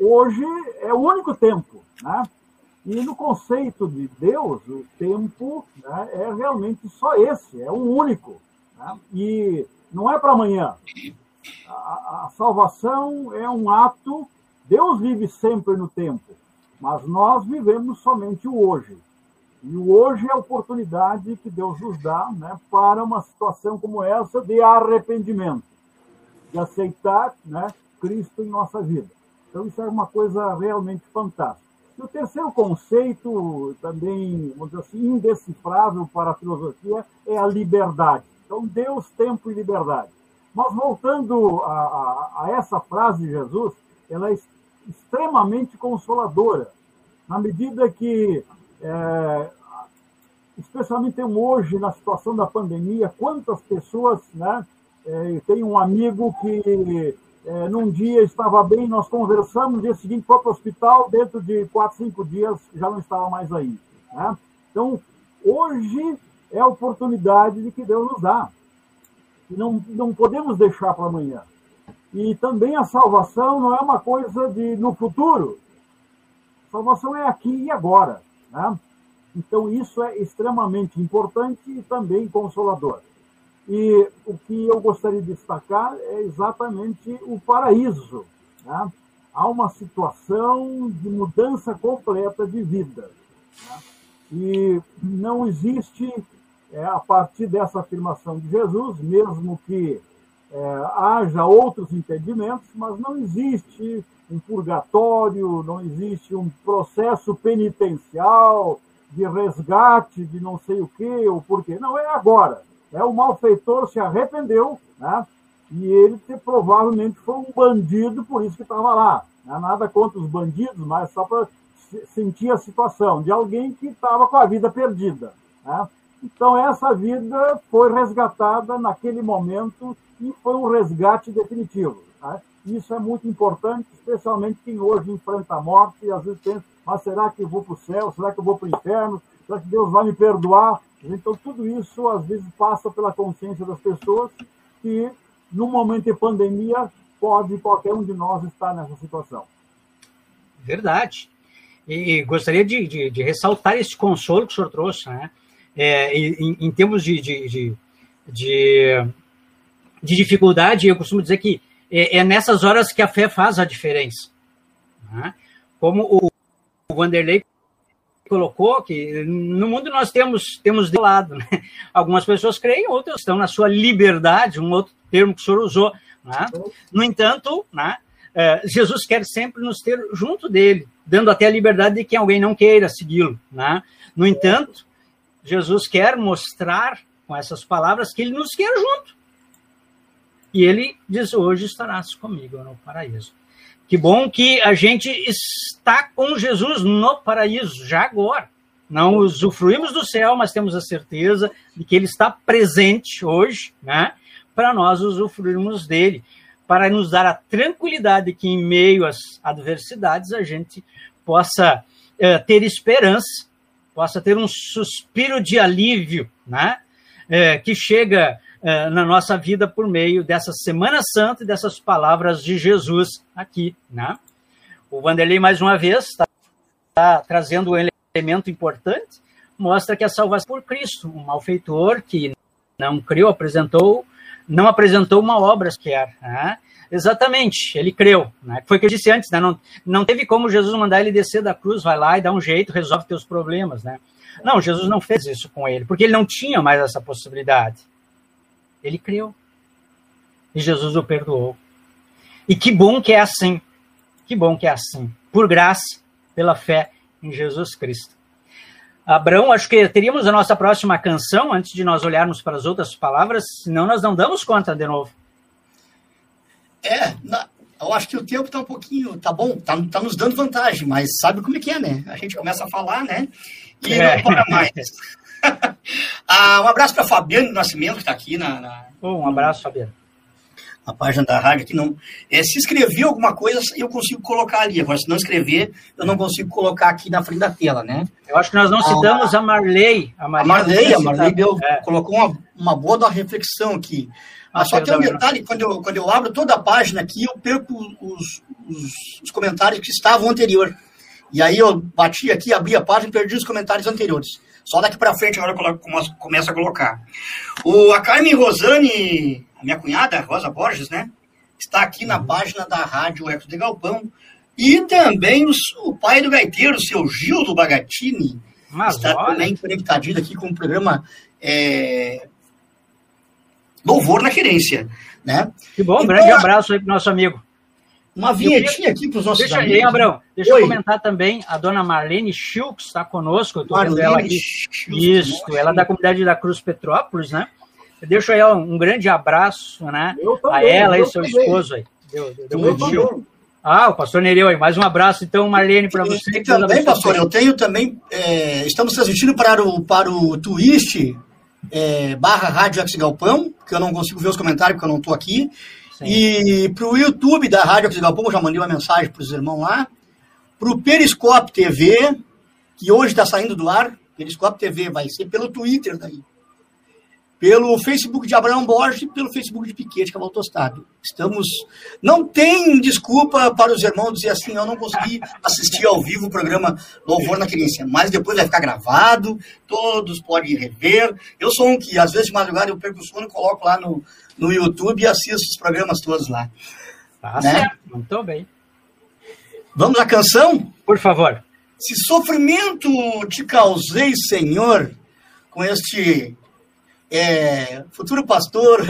hoje é o único tempo, né? E no conceito de Deus, o tempo, né, é realmente só esse, é um único. Né? E não é para amanhã. A, a salvação é um ato. Deus vive sempre no tempo, mas nós vivemos somente o hoje. E o hoje é a oportunidade que Deus nos dá, né, para uma situação como essa de arrependimento, de aceitar, né, Cristo em nossa vida. Então, isso é uma coisa realmente fantástica. E o terceiro conceito, também, vamos dizer assim, indecifrável para a filosofia, é a liberdade. Então, Deus, tempo e liberdade. Mas, voltando a, a, a essa frase de Jesus, ela é extremamente consoladora, na medida que... É, especialmente hoje, na situação da pandemia, quantas pessoas, né, é, tem um amigo que é, num dia estava bem, nós conversamos, no dia seguinte foi para o hospital, dentro de quatro, cinco dias já não estava mais aí, né? Então, hoje é a oportunidade de que Deus nos dá, não, não podemos deixar para amanhã. E também a salvação não é uma coisa de no futuro, a salvação é aqui e agora, né? Então, isso é extremamente importante e também consolador. E o que eu gostaria de destacar é exatamente o paraíso, né? Há uma situação de mudança completa de vida, né? E não existe, é, a partir dessa afirmação de Jesus, mesmo que é, haja outros impedimentos, mas não existe um purgatório, não existe um processo penitencial de resgate de não sei o quê ou porquê. Não, é agora. É, o malfeitor se arrependeu, né? E ele provavelmente foi um bandido, por isso que estava lá. Não é nada contra os bandidos, mas só para sentir a situação de alguém que estava com a vida perdida, né? Então, essa vida foi resgatada naquele momento e foi um resgate definitivo, né? Isso é muito importante, especialmente quem hoje enfrenta a morte e às vezes pensa, mas será que eu vou para o céu? Será que eu vou para o inferno? Será que Deus vai me perdoar? Então, tudo isso, às vezes, passa pela consciência das pessoas e, num momento de pandemia, pode qualquer um de nós estar nessa situação. Verdade. E gostaria de, de, de ressaltar esse consolo que o senhor trouxe, né? É, em, em termos de, de, de, de, de dificuldade, eu costumo dizer que é nessas horas que a fé faz a diferença, né? Como o Vanderlei colocou, que no mundo nós temos, temos de lado, né? Algumas pessoas creem, outras estão na sua liberdade, um outro termo que o senhor usou, né? No entanto, né, Jesus quer sempre nos ter junto dele, dando até a liberdade de que alguém não queira segui-lo, né? No entanto, Jesus quer mostrar com essas palavras que ele nos quer junto. E ele diz, hoje estarás comigo no paraíso. Que bom que a gente está com Jesus no paraíso, já agora. Não usufruímos do céu, mas temos a certeza de que ele está presente hoje, né, para nós usufruirmos dele, para nos dar a tranquilidade que em meio às adversidades a gente possa é, ter esperança, possa ter um suspiro de alívio, né, é, que chega... na nossa vida por meio dessa Semana Santa e dessas palavras de Jesus aqui, né? O Vanderlei, mais uma vez, está tá trazendo um elemento importante, mostra que a salvação por Cristo, um malfeitor que não creu, apresentou, não apresentou uma obra sequer, né? Exatamente, ele creu, né? Foi o que eu disse antes, né? não, não teve como Jesus mandar ele descer da cruz, vai lá e dá um jeito, resolve teus problemas, né? Não, Jesus não fez isso com ele, porque ele não tinha mais essa possibilidade. Ele criou. e Jesus o perdoou. E que bom que é assim, que bom que é assim, por graça, pela fé em Jesus Cristo. Abraão, acho que teríamos a nossa próxima canção, antes de nós olharmos para as outras palavras, senão nós não damos conta de novo. É, eu acho que o tempo está um pouquinho, tá bom, tá, tá nos dando vantagem, mas sabe como é que é, né? A gente começa a falar, né? E é. não para mais. Ah, um abraço para Fabiano Nascimento, que está aqui na... na oh, um abraço, Fabiano. Na página da rádio, que não... É, se escrever alguma coisa, eu consigo colocar ali. Agora, se não escrever, eu não consigo colocar aqui na frente da tela, né? Eu acho que nós não citamos a, a Marli. A Marli, a Marli, a Marli deu, é. colocou uma, uma boa reflexão aqui. Ah, só tem um detalhe, quando eu, quando eu abro toda a página aqui, eu perco os, os, os comentários que estavam anterior. E aí eu bati aqui, abri a página e perdi os comentários anteriores. Só daqui para frente agora eu coloco, começo a colocar. O, a Carmen Rosane, a minha cunhada, Rosa Borges, né? Está aqui na página da Rádio Ecos de Galpão. E também os, o pai do gaiteiro, o seu Gildo Bagatini, Mas está olha. também conectadinho aqui com o programa é, Louvor na Querência, né? Que bom, um então, grande abraço aí para o nosso amigo. Uma vinhetinha aqui para os nossos deixa, amigos. Hein, Abraão, deixa Oi. eu comentar também, a dona Marlene Schilk está conosco, eu estou vendo ela aqui. Schilk, Isso, nossa, ela é da comunidade da Cruz Petrópolis, né? Eu deixo aí um grande abraço, né? A ela e seu também. esposo aí. Deu, deu, deu muito show. Ah, o pastor Nereu aí, mais um abraço, então, Marlene, para você. E também, pastor, eu tenho também, é, estamos transmitindo para o, para o Twitch, é, barra Rádio Ecos de Galpão, que eu não consigo ver os comentários porque eu não estou aqui. Sim. E para o YouTube da Rádio Ecos de Galpão, eu já mandei uma mensagem para os irmãos lá. Para o Periscope T V, que hoje está saindo do ar, Periscope T V vai ser pelo Twitter daí. Pelo Facebook de Abraão Borges e pelo Facebook de Piquete Cavalo Tostado. Estamos... Não tem desculpa para os irmãos dizer assim, eu não consegui assistir ao vivo o programa Louvor na Querência, mas depois vai ficar gravado, todos podem rever. Eu sou um que, às vezes, de madrugada, eu perco o sono e coloco lá no... no YouTube e assisto os programas todos lá. Tá né? certo, muito bem. Vamos à canção? Por favor. Se sofrimento te causei, Senhor, com este é, futuro pastor,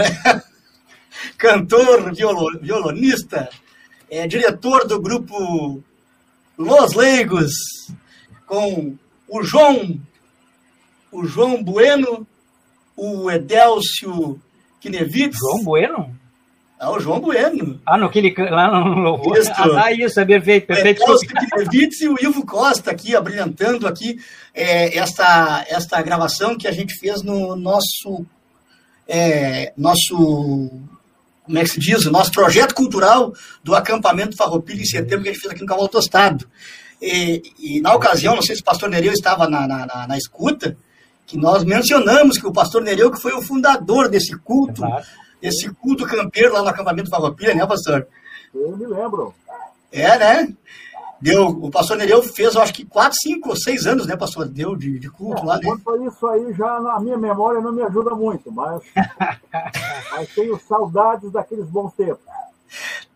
cantor, violo, violonista, é, diretor do grupo Los Leigos, com o João, o João Bueno, o Edelso... Knievitz. João Bueno? Ah, o João Bueno. Ah, no que ele lá no louvor. Ah, isso, é perfeito, perfeito. É, Knievitz e o Ivo Costa aqui, abrilhantando aqui é, esta, esta gravação que a gente fez no nosso, é, nosso, como é que se diz, o nosso projeto cultural do acampamento Farroupilha em setembro que a gente fez aqui no Cavalo Tostado. E, e na ocasião, não sei se o pastor Nereu estava na, na, na, na escuta, que nós mencionamos que o pastor Nereu, que foi o fundador desse culto, claro. desse culto campeiro lá no acampamento Farroupilha, né, pastor? Eu me lembro. É, né? Deu, o pastor Nereu fez, eu acho que quatro, cinco ou seis anos, né, pastor? Deu de, de culto é, lá, né? Isso aí já, na minha memória, não me ajuda muito, mas, mas tenho saudades daqueles bons tempos.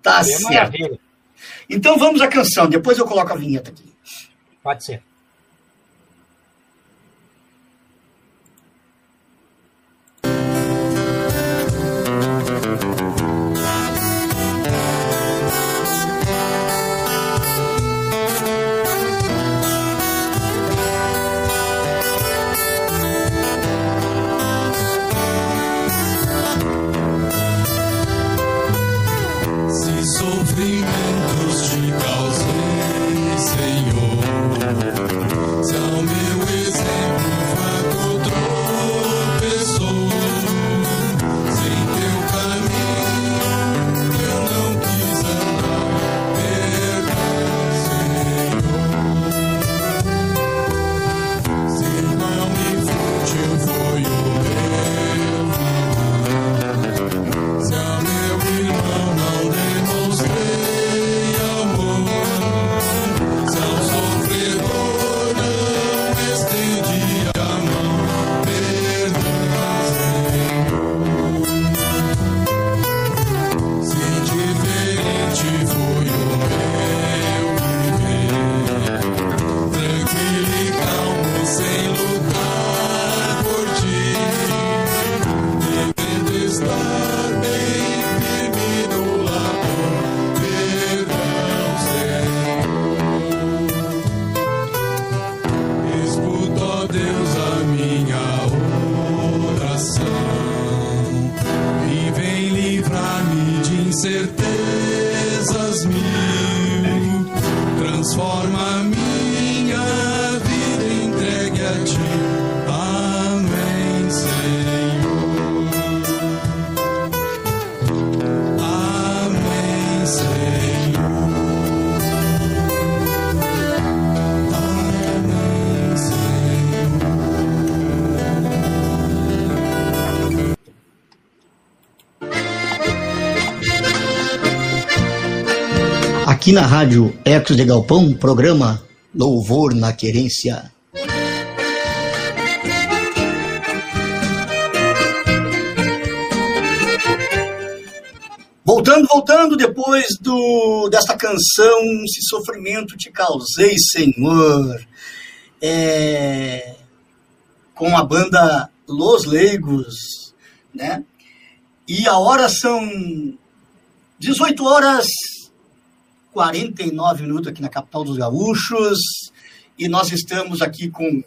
Tá é certo. Maravilha. Então vamos à canção, depois eu coloco a vinheta aqui. Pode ser. Sofrimentos te causei, Senhor. aqui na Rádio Ecos de Galpão, programa Louvor na Querência. Voltando, voltando, depois do, desta canção, Se Sofrimento Te Causei, Senhor, é, com a banda Los Leigos, né? E a hora são dezoito horas e quarenta e nove minutos aqui na capital dos gaúchos, e nós estamos aqui com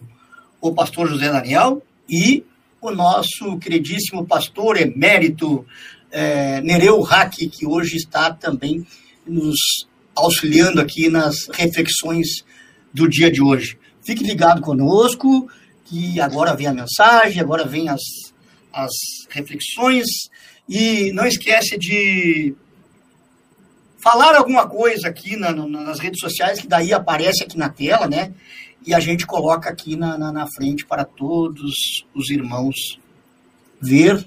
o pastor José Daniel e o nosso queridíssimo pastor emérito é, Nereu Haagg, que hoje está também nos auxiliando aqui nas reflexões do dia de hoje. Fique ligado conosco, que agora vem a mensagem, agora vem as, as reflexões, e não esquece de falar alguma coisa aqui na, na, nas redes sociais, que daí aparece aqui na tela, né? E a gente coloca aqui na, na, na frente para todos os irmãos ver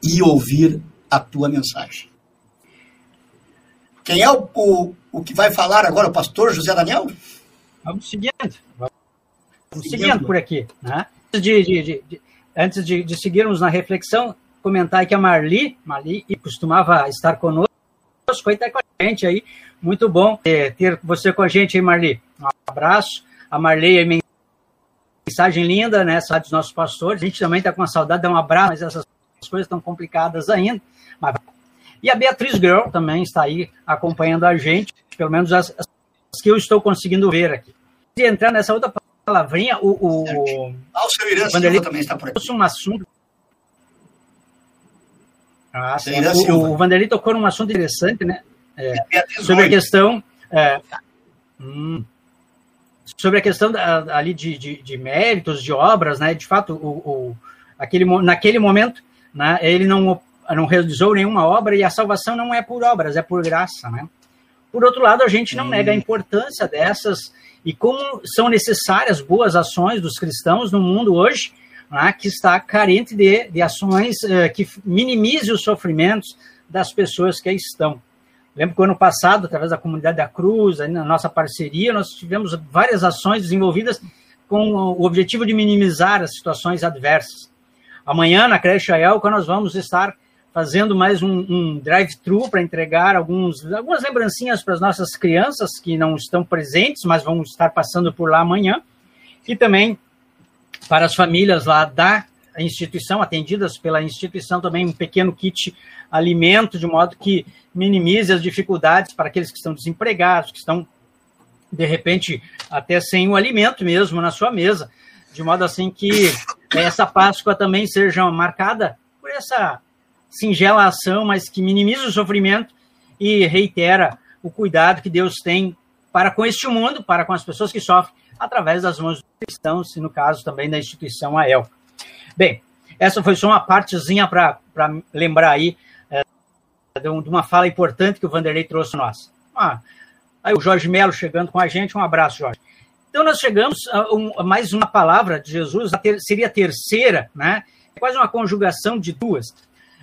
e ouvir a tua mensagem. Quem é o, o, o que vai falar agora, o pastor José Daniel? Vamos seguindo, vamos seguindo, seguindo por aqui, né? Antes de, de, de, de, antes de, de seguirmos na reflexão, comentar que a Marli, Marli costumava estar conosco, e tá com a gente aí, muito bom ter você com a gente aí, Marli. Um abraço, a Marli é mensagem linda, né, sabe, dos nossos pastores, a gente também tá com uma saudade, dá um abraço, mas essas coisas estão complicadas ainda, mas... E a Beatriz Girl também está aí acompanhando a gente, pelo menos as, as que eu estou conseguindo ver aqui. E entrar nessa outra palavrinha, o... o, o Vanderlei também está por aqui. Um assunto... Ah, sim, o, o, o Vanderlei tocou num assunto interessante, né? É, sobre a questão... É, hum, sobre a questão da, ali de, de, de méritos, de obras, né? De fato, o, o, aquele, naquele momento, né, ele não, não realizou nenhuma obra, e a salvação não é por obras, é por graça, né? Por outro lado, a gente não hum. nega a importância dessas, e como são necessárias boas ações dos cristãos no mundo hoje, que está carente de, de ações eh, que minimizem os sofrimentos das pessoas que aí estão. Lembro que ano passado, através da Comunidade da Cruz, na nossa parceria, nós tivemos várias ações desenvolvidas com o objetivo de minimizar as situações adversas. Amanhã, na creche Elca, nós vamos estar fazendo mais um, um drive-thru para entregar alguns, algumas lembrancinhas para as nossas crianças que não estão presentes, mas vão estar passando por lá amanhã, e também para as famílias lá da instituição, atendidas pela instituição, também um pequeno kit alimento, de modo que minimize as dificuldades para aqueles que estão desempregados, que estão, de repente, até sem o alimento mesmo na sua mesa, de modo assim que essa Páscoa também seja marcada por essa singela ação, mas que minimiza o sofrimento e reitera o cuidado que Deus tem para com este mundo, para com as pessoas que sofrem, através das mãos dos cristãos, e no caso também da instituição A E L C. Bem, essa foi só uma partezinha para lembrar aí é, de uma fala importante que o Vanderlei trouxe nós. Ah, aí o Jorge Melo chegando com a gente, um abraço, Jorge. Então nós chegamos a um, a mais uma palavra de Jesus, a ter, seria a terceira, né? É quase uma conjugação de duas.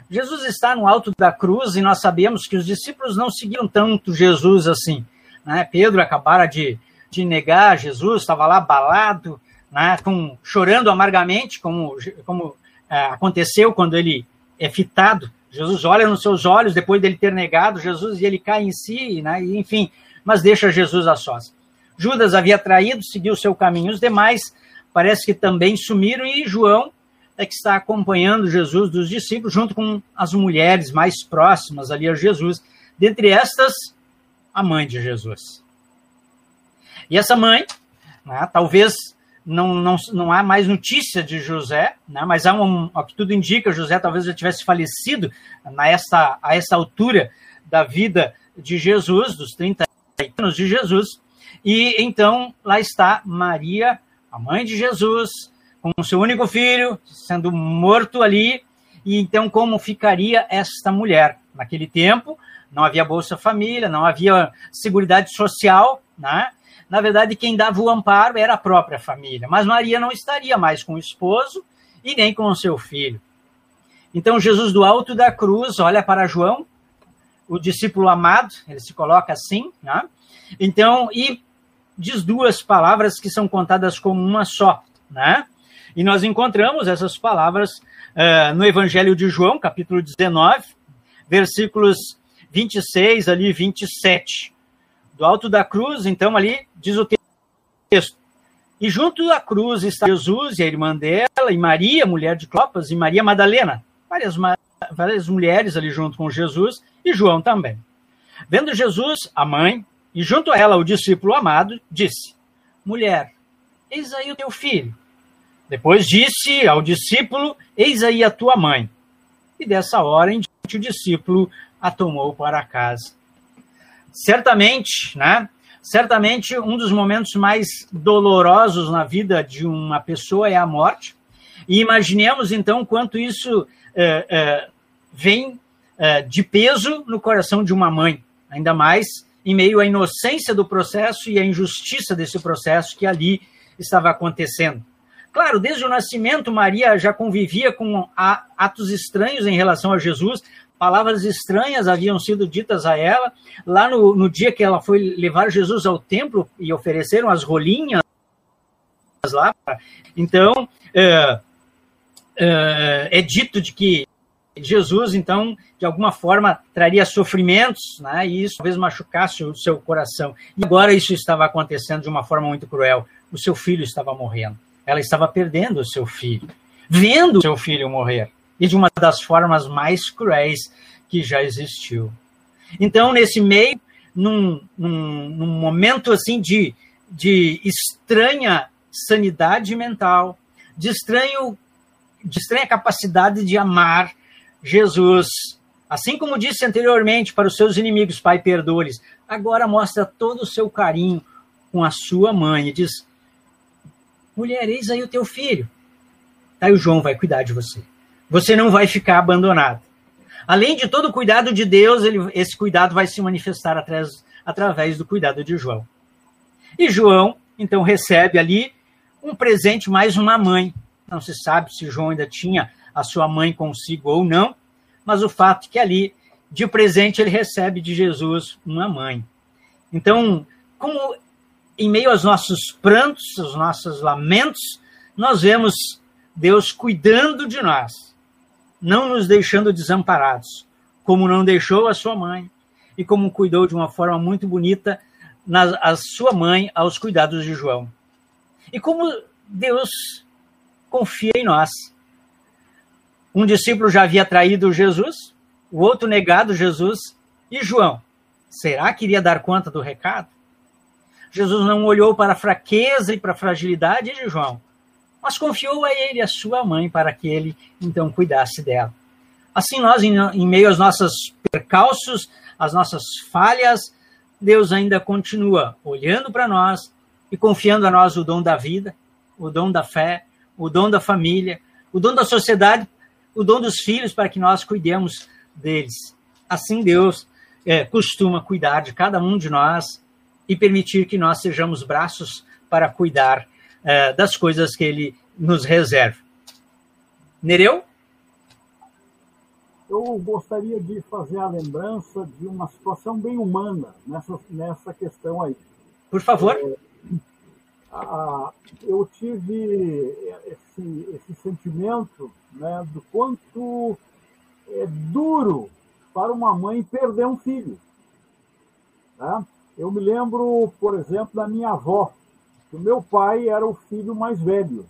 Jesus está no alto da cruz, e nós sabemos que os discípulos não seguiram tanto Jesus assim, né? Pedro acabara de de negar Jesus, estava lá abalado, né, com, chorando amargamente, como, como é, aconteceu quando ele é fitado. Jesus olha nos seus olhos, depois dele ter negado Jesus, e ele cai em si, né, e, enfim, mas deixa Jesus a sós. Judas havia traído, seguiu seu caminho. Os demais parece que também sumiram, e João é que está acompanhando Jesus dos discípulos, junto com as mulheres mais próximas ali a Jesus, dentre estas, a mãe de Jesus. E essa mãe, né, talvez não, não, não há mais notícia de José, né, mas há um, ao que tudo indica, José talvez já tivesse falecido na esta, a esta altura da vida de Jesus, dos trinta anos de Jesus. E então lá está Maria, a mãe de Jesus, com o seu único filho, sendo morto ali. E então como ficaria esta mulher? Naquele tempo não havia Bolsa Família, não havia Seguridade Social, né? Na verdade, quem dava o amparo era a própria família. Mas Maria não estaria mais com o esposo e nem com o seu filho. Então, Jesus do alto da cruz olha para João, o discípulo amado, ele se coloca assim, né? Então, e diz duas palavras que são contadas como uma só, né? E nós encontramos essas palavras uh, no Evangelho de João, capítulo dezenove, versículos vinte e seis, ali vinte e sete. Do alto da cruz, então, ali diz o texto: e junto da cruz está Jesus e a irmã dela, e Maria, mulher de Clopas, e Maria Madalena. Várias, várias mulheres ali junto com Jesus, e João também. Vendo Jesus, a mãe, e junto a ela o discípulo amado, disse: mulher, eis aí o teu filho. Depois disse ao discípulo: eis aí a tua mãe. E dessa hora em diante o discípulo a tomou para casa. Certamente, né? Certamente um dos momentos mais dolorosos na vida de uma pessoa é a morte. E imaginemos então quanto isso é, é, vem é, de peso no coração de uma mãe, ainda mais em meio à inocência do processo e à injustiça desse processo que ali estava acontecendo. Claro, desde o nascimento, Maria já convivia com atos estranhos em relação a Jesus, palavras estranhas haviam sido ditas a ela. Lá no, no dia que ela foi levar Jesus ao templo e ofereceram as rolinhas lá, então é, é, é dito de que Jesus, então, de alguma forma, traria sofrimentos, né, e isso talvez machucasse o seu coração. E agora isso estava acontecendo de uma forma muito cruel. O seu filho estava morrendo. Ela estava perdendo o seu filho, vendo o seu filho morrer, e de uma das formas mais cruéis que já existiu. Então, nesse meio, num, num, num momento assim de, de estranha sanidade mental, de, estranho, de estranha capacidade de amar, Jesus, assim como disse anteriormente para os seus inimigos: Pai, perdoa-lhes, agora mostra todo o seu carinho com a sua mãe e diz: mulher, eis aí o teu filho. Aí o João vai cuidar de você. Você não vai ficar abandonado. Além de todo o cuidado de Deus, ele, esse cuidado vai se manifestar atras, através do cuidado de João. E João, então, recebe ali um presente, mais uma mãe. Não se sabe se João ainda tinha a sua mãe consigo ou não, mas o fato é que ali, de presente, ele recebe de Jesus uma mãe. Então, como... em meio aos nossos prantos, aos nossos lamentos, nós vemos Deus cuidando de nós, não nos deixando desamparados, como não deixou a sua mãe, e como cuidou de uma forma muito bonita na, a sua mãe aos cuidados de João. E como Deus confia em nós. Um discípulo já havia traído Jesus, o outro negado Jesus, e João, será que iria dar conta do recado? Jesus não olhou para a fraqueza e para a fragilidade de João, mas confiou a ele, a sua mãe, para que ele, então, cuidasse dela. Assim nós, em meio aos nossos percalços, às nossas falhas, Deus ainda continua olhando para nós e confiando a nós o dom da vida, o dom da fé, o dom da família, o dom da sociedade, o dom dos filhos, para que nós cuidemos deles. Assim Deus é, costuma cuidar de cada um de nós, e permitir que nós sejamos braços para cuidar eh, das coisas que ele nos reserva. Nereu? Eu gostaria de fazer a lembrança de uma situação bem humana nessa, nessa questão aí. Por favor. É, a, eu tive esse, esse sentimento, né, do quanto é duro para uma mãe perder um filho, tá? Eu me lembro, por exemplo, da minha avó, que o meu pai era o filho mais velho.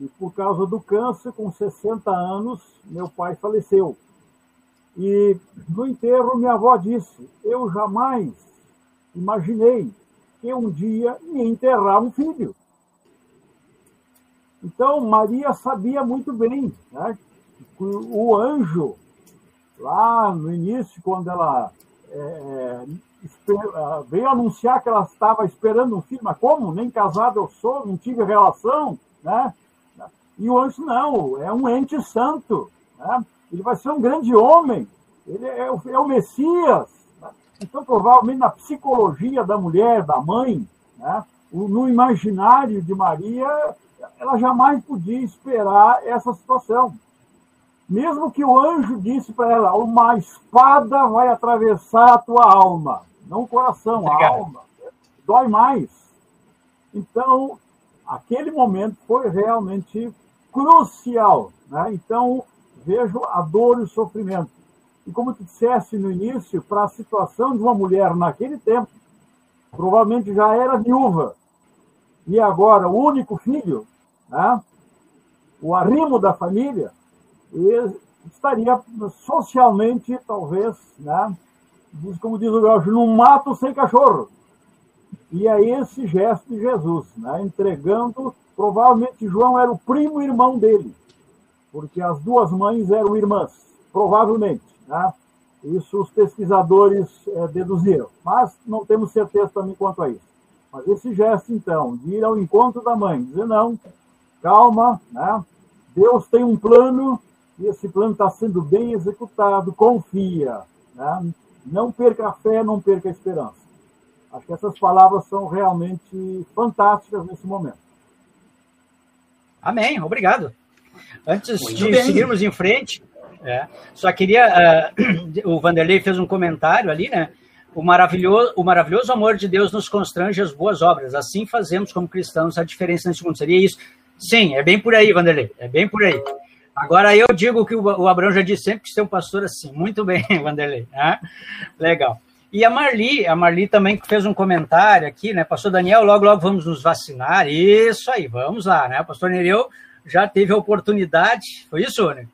E por causa do câncer, com sessenta anos, meu pai faleceu. E no enterro, minha avó disse: eu jamais imaginei que um dia ia enterrar um filho. Então, Maria sabia muito bem, né? O anjo, lá no início, quando ela... É, veio anunciar que ela estava esperando um filho, mas como? Nem casada eu sou, não tive relação, né? E o anjo não, é um ente santo, né? Ele vai ser um grande homem, ele é o, é o Messias. Né? Então, provavelmente, na psicologia da mulher, da mãe, né? No imaginário de Maria, ela jamais podia esperar essa situação. Mesmo que o anjo disse para ela, uma espada vai atravessar a tua alma. Não o coração, Obrigado. a alma. Dói mais. Então, aquele momento foi realmente crucial, né? Então, vejo a dor e o sofrimento. E como tu disseste no início, para a situação de uma mulher naquele tempo, provavelmente já era viúva. E agora, o único filho, né? O arrimo da família, estaria socialmente, talvez, né? Como diz o gaúcho, num mato sem cachorro. E é esse gesto de Jesus, né? Entregando, provavelmente João era o primo irmão dele, porque as duas mães eram irmãs, provavelmente, né? Isso os pesquisadores é, deduziram, mas não temos certeza também quanto a isso. Mas esse gesto, então, de ir ao encontro da mãe, dizer não, calma, né? Deus tem um plano, e esse plano está sendo bem executado, confia, né? Não perca a fé, não perca a esperança. Acho que essas palavras são realmente fantásticas nesse momento. Amém, obrigado. Antes Muito de bem. seguirmos em frente, é, só queria... Uh, o Vanderlei fez um comentário ali, né? O maravilhoso, o maravilhoso amor de Deus nos constrange às boas obras. Assim fazemos como cristãos a diferença nesse mundo. Seria isso? Sim, é bem por aí, Vanderlei. É bem por aí. Agora, eu digo que o, o Abraão já disse sempre que ser um pastor assim. Muito bem, Vanderlei. Ah, legal. E a Marli, a Marli também fez um comentário aqui, né? Pastor Daniel, logo, logo vamos nos vacinar. Isso aí, vamos lá, né? O pastor Nereu já teve a oportunidade. Foi isso, né?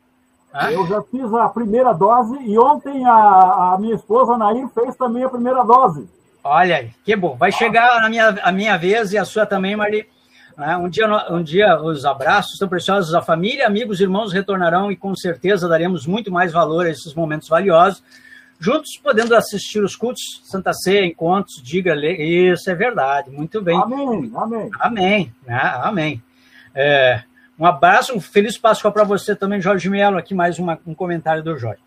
Ah? Eu já fiz a primeira dose e ontem a, a minha esposa, Nair, fez também a primeira dose. Olha aí, que bom. Vai ah. chegar a minha, a minha vez e a sua também, Marli. Ah, um, dia, um dia os abraços tão preciosos à família, amigos e irmãos retornarão e com certeza daremos muito mais valor a esses momentos valiosos. Juntos, podendo assistir os cultos, Santa Ceia, encontros, diga, lê. Isso é verdade, muito bem. Amém, amém. Amém, né? Amém. É, um abraço, um feliz Páscoa para você também, Jorge Melo, aqui mais uma, um comentário do Jorge.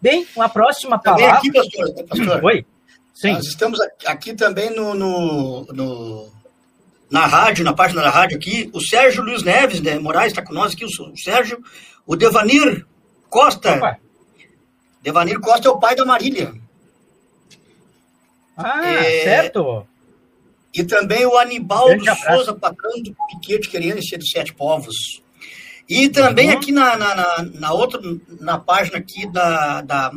Bem, uma próxima palavra... Também aqui, pastor. pastor. Oi? Sim. Nós estamos aqui também no, no, no, na rádio, na página da rádio aqui, o Sérgio Luiz Neves, né, Moraes, está com nós aqui, o Sérgio, o Devanir Costa... Opa. Devanir Costa é o pai da Marília. Ah, é, certo. E também o Anibaldo Souza, patrão do Piquete Querência de Sete Povos. E também uhum. aqui na, na, na, na outra, na página aqui da, da,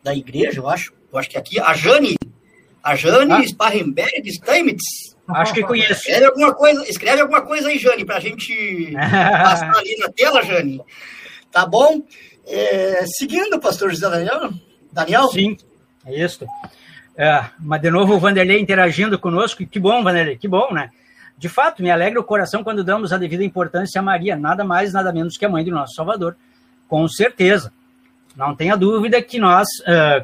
da igreja, eu acho, eu acho que é aqui, a Jane, a Jane ah. Sparrenberg Steimitz. Acho que conheço. Escreve alguma coisa, escreve alguma coisa aí, Jane, para a gente passar ali na tela, Jane. Tá bom? É, seguindo, pastor José Daniel? Daniel? Sim, é isso. É, mas, de novo, o Vanderlei interagindo conosco. Que bom, Vanderlei, que bom, né? De fato, me alegra o coração quando damos a devida importância a Maria, nada mais, nada menos que a mãe do nosso Salvador. Com certeza. Não tenha dúvida que nós,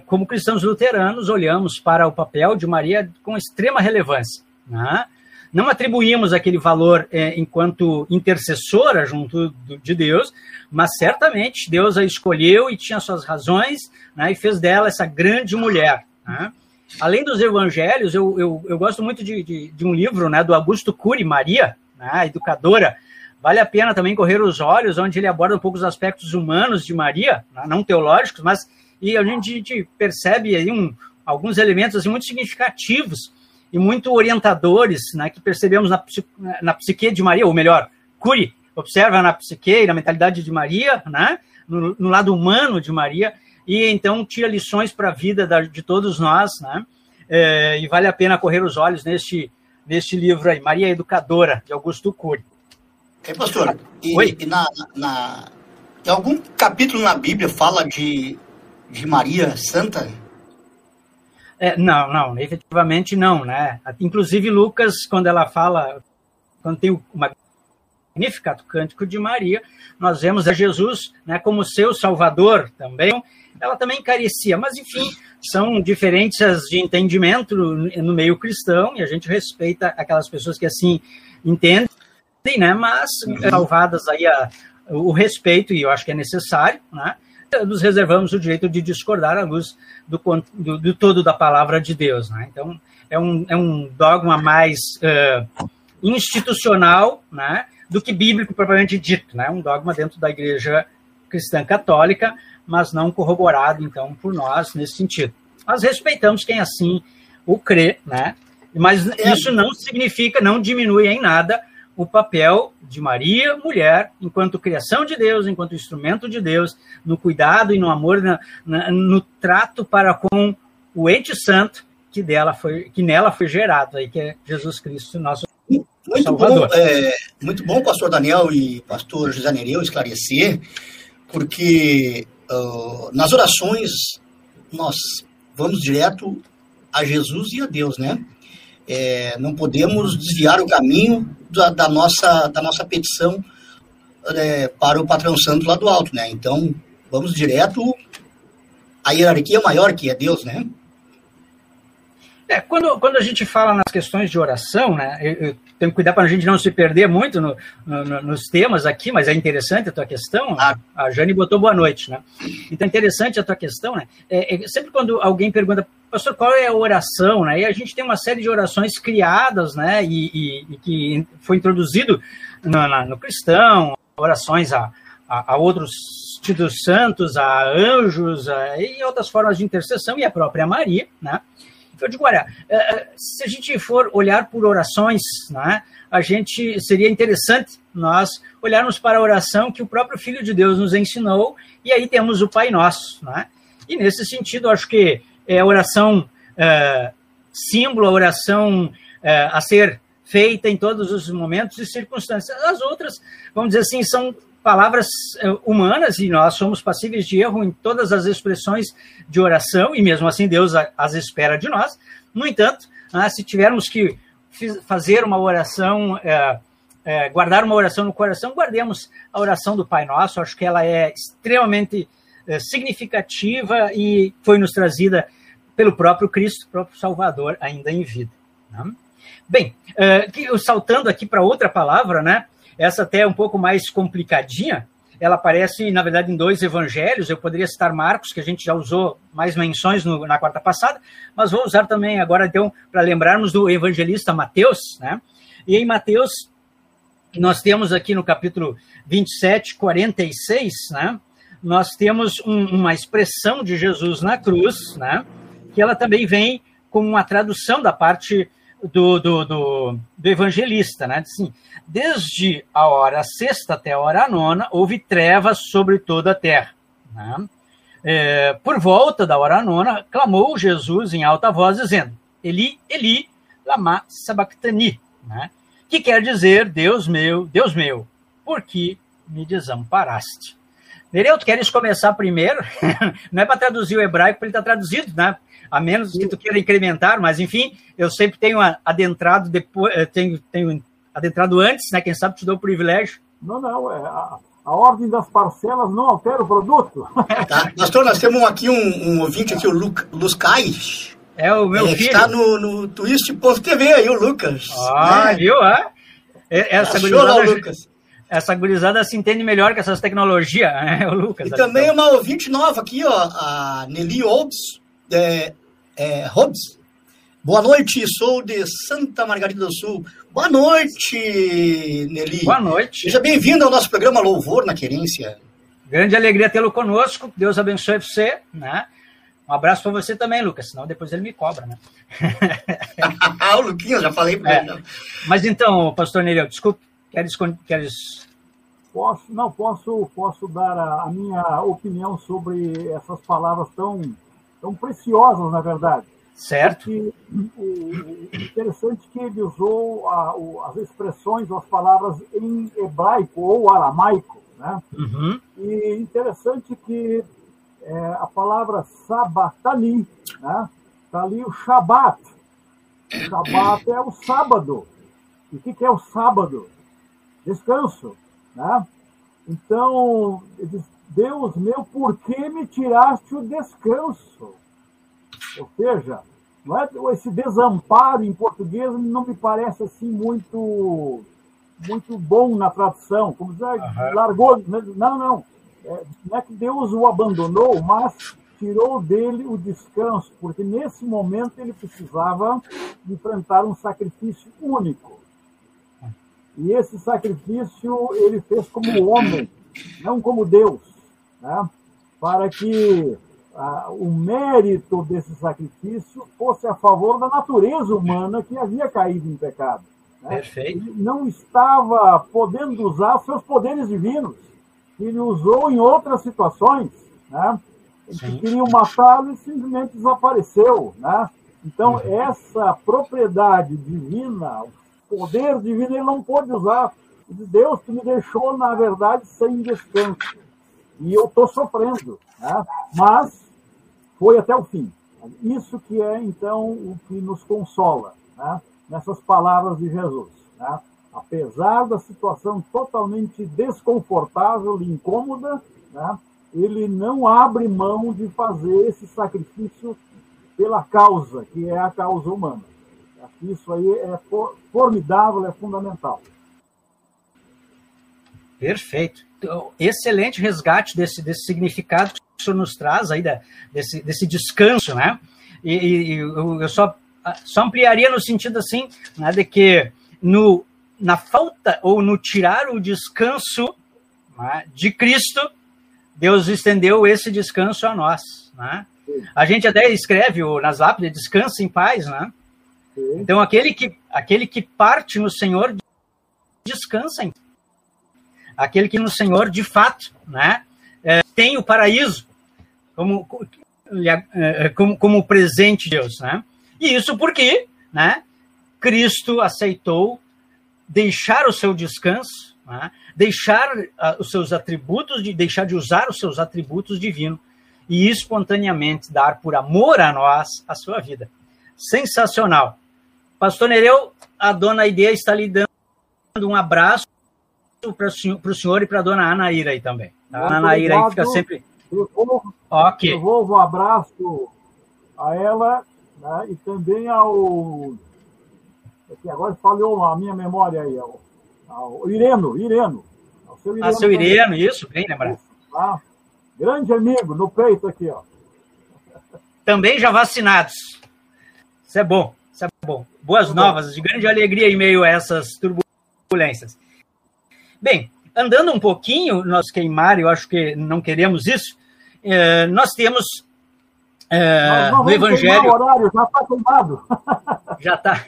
como cristãos luteranos, olhamos para o papel de Maria com extrema relevância, né? Não atribuímos aquele valor eh, enquanto intercessora junto do, de Deus, mas certamente Deus a escolheu e tinha suas razões, né, e fez dela essa grande mulher, né? Além dos evangelhos, eu, eu, eu gosto muito de, de, de um livro, né, do Augusto Cury, Maria, né, educadora. Vale a pena também correr os olhos, onde ele aborda um pouco os aspectos humanos de Maria, né, não teológicos, mas e a gente, a gente percebe aí um, alguns elementos assim, muito significativos e muito orientadores, né, que percebemos na, na psique de Maria, ou melhor, Cury observa na psique e na mentalidade de Maria, né, no, no lado humano de Maria, e então tira lições para a vida da, de todos nós, né, é, e vale a pena correr os olhos neste, neste livro aí, Maria Educadora, de Augusto Cury. Ei, pastor, e, Oi? e na, na, em algum capítulo na Bíblia fala de, de Maria Santa? É, não, não, efetivamente não, né? Inclusive Lucas, quando ela fala, quando tem o Magnificat, o Cântico de Maria, nós vemos a Jesus, né, como seu Salvador também, ela também carecia, mas enfim, são diferenças de entendimento no meio cristão, e a gente respeita aquelas pessoas que assim entendem, né, mas salvadas aí a, o respeito, e eu acho que é necessário, né? Nos reservamos o direito de discordar à luz do, do, do todo da palavra de Deus, né? Então, é um, é um dogma mais uh, institucional, né, do que bíblico propriamente dito, né? Um dogma dentro da igreja cristã católica, mas não corroborado, então, por nós nesse sentido. Nós respeitamos quem assim o crê, né? Mas isso não significa, não diminui em nada o papel de Maria, mulher, enquanto criação de Deus, enquanto instrumento de Deus, no cuidado e no amor, na, na, no trato para com o ente santo que, dela foi, que nela foi gerado, aí, que é Jesus Cristo, nosso muito Salvador. Bom, é, muito bom, pastor Daniel e pastor José Nereu esclarecer, porque uh, nas orações nós vamos direto a Jesus e a Deus, né? É, não podemos desviar o caminho da, da, nossa, da nossa petição é, para o patrão santo lá do alto, né? Então, vamos direto à hierarquia maior, que é Deus, né? É, quando, quando a gente fala nas questões de oração, né, eu, eu tenho que cuidar para a gente não se perder muito no, no, nos temas aqui, mas é interessante a tua questão, ah. A Jane botou boa noite, né? Então, interessante a tua questão, né? É, é, sempre quando alguém pergunta, pastor, qual é a oração, né? E a gente tem uma série de orações criadas, né? E, e, e que foi introduzido no, na, no cristão, orações a, a, a outros títulos santos, a anjos, a, e outras formas de intercessão, e a própria Maria, né? Eu digo, olha, se a gente for olhar por orações, né, a gente, seria interessante nós olharmos para a oração que o próprio Filho de Deus nos ensinou, e aí temos o Pai Nosso, né? E nesse sentido, acho que é a oração é, símbolo, a oração é, a ser feita em todos os momentos e circunstâncias. As outras, vamos dizer assim, são palavras humanas, e nós somos passíveis de erro em todas as expressões de oração, e mesmo assim Deus as espera de nós. No entanto, se tivermos que fazer uma oração, é, é, guardar uma oração no coração, guardemos a oração do Pai Nosso. Acho que ela é extremamente significativa e foi nos trazida pelo próprio Cristo, próprio Salvador, ainda em vida. Né? Bem, é, saltando aqui para outra palavra, né? Essa até é um pouco mais complicadinha, ela aparece, na verdade, em dois evangelhos. Eu poderia citar Marcos, que a gente já usou mais menções no, na quarta passada, mas vou usar também agora, então, para lembrarmos do evangelista Mateus, né? E em Mateus, nós temos aqui no capítulo vinte e sete, quarenta e seis, né? Nós temos um, uma expressão de Jesus na cruz, né? Que ela também vem como uma tradução da parte... Do, do, do, do evangelista, né? Assim, desde a hora sexta até a hora nona, houve trevas sobre toda a terra. Né? É, por volta da hora nona, clamou Jesus em alta voz, dizendo, Eli, Eli, lama sabachthani, né? Que quer dizer, Deus meu, Deus meu, por que me desamparaste? Nereu, tu queres começar primeiro? Não é para traduzir o hebraico, porque ele está traduzido, né? A menos que tu queira incrementar, mas enfim, eu sempre tenho adentrado depois, tenho, tenho adentrado antes, né? Quem sabe te dou o privilégio. Não, não, é a, a ordem das parcelas não altera o produto. Tá. Pastor, nós temos aqui um, um ouvinte aqui, o Luc, Lucas. É o meu é, filho. Está no, no twist ponto t v aí, o Lucas. Ah, né? Viu? É? Essa gurizada, Lucas. Essa gurizada se entende melhor com essas tecnologias, né? O Lucas. E também então. Uma ouvinte nova aqui, ó, a Nelly Olds. É, é, Hobbs, boa noite, sou de Santa Margarida do Sul. Boa noite, Nelly. Boa noite. Seja bem-vindo ao nosso programa Louvor na Querência. Grande alegria tê-lo conosco, Deus abençoe você, né? Um abraço para você também, Lucas, senão depois ele me cobra, né? Ah, o Luquinhas, já falei para ele. É. Mas então, pastor Nereu, desculpe, queres... queres... Posso, não, posso, posso dar a, a minha opinião sobre essas palavras tão... São preciosas, na verdade. Certo. Porque, o interessante é que ele usou a, o, as expressões, as palavras em hebraico ou aramaico, né? Uhum. E interessante que é, a palavra sabatani, né? Está ali o shabat. O shabat é o sábado. E o que, que é o sábado? Descanso, né? Então, ele Deus meu, por que me tiraste o descanso? Ou seja, não é, esse desamparo em português não me parece assim muito, muito bom na tradução. Como dizer, uhum. Largou. Não, não. É, não é que Deus o abandonou, mas tirou dele o descanso, porque nesse momento ele precisava enfrentar um sacrifício único. E esse sacrifício ele fez como homem, não como Deus. né, para que ah, o mérito desse sacrifício fosse a favor da natureza humana que havia caído em pecado. Né? Perfeito. Ele não estava podendo usar seus poderes divinos, que ele usou em outras situações. Né? Eles queriam matá-lo e simplesmente desapareceu. Né? Então, uhum. essa propriedade divina, o poder divino, ele não pôde usar. Deus que me deixou, na verdade, sem descanso. E eu estou sofrendo. Né? Mas foi até o fim. Isso que é, então, o que nos consola, né? Nessas palavras de Jesus. Né? Apesar da situação totalmente desconfortável e incômoda, né? Ele não abre mão de fazer esse sacrifício pela causa, que é a causa humana. Isso aí é formidável, é fundamental. Perfeito. Então, excelente resgate desse, desse significado que o senhor nos traz, aí da, desse, desse descanso, né? E, e eu só, só ampliaria no sentido assim, né, de que no, na falta ou no tirar o descanso, né, de Cristo, Deus estendeu esse descanso a nós, né? A gente até escreve nas lápides, descansa em paz, né? Sim. Então, aquele que, aquele que parte no Senhor, descansa em paz. Aquele que no Senhor, de fato, né, é, tem o paraíso como, como, como presente de Deus, né? E isso porque, né, Cristo aceitou deixar o seu descanso, né, deixar os seus atributos, de, deixar de usar os seus atributos divinos e espontaneamente dar por amor a nós a sua vida. Sensacional. Pastor Nereu, a dona Ideia está lhe dando um abraço para o senhor, para o senhor e para a dona Anaíra aí também. Tá? A Anaíra aí fica sempre... Eu vou, okay. eu vou um abraço a ela, né, e também ao... Aqui agora falhou a minha memória aí, ao, ao Ireno, Ireno. Ao seu Ireno, ah, seu Ireno isso, bem lembrado. Tá? Grande amigo, no peito aqui, ó. Também já vacinados. Isso é bom, isso é bom. Boas Muito novas, bom. De grande alegria em meio a essas turbulências. Bem, andando um pouquinho, nós queimar, eu acho que não queremos isso, é, nós temos é, nós no Evangelho... O horário já está queimado. Já está.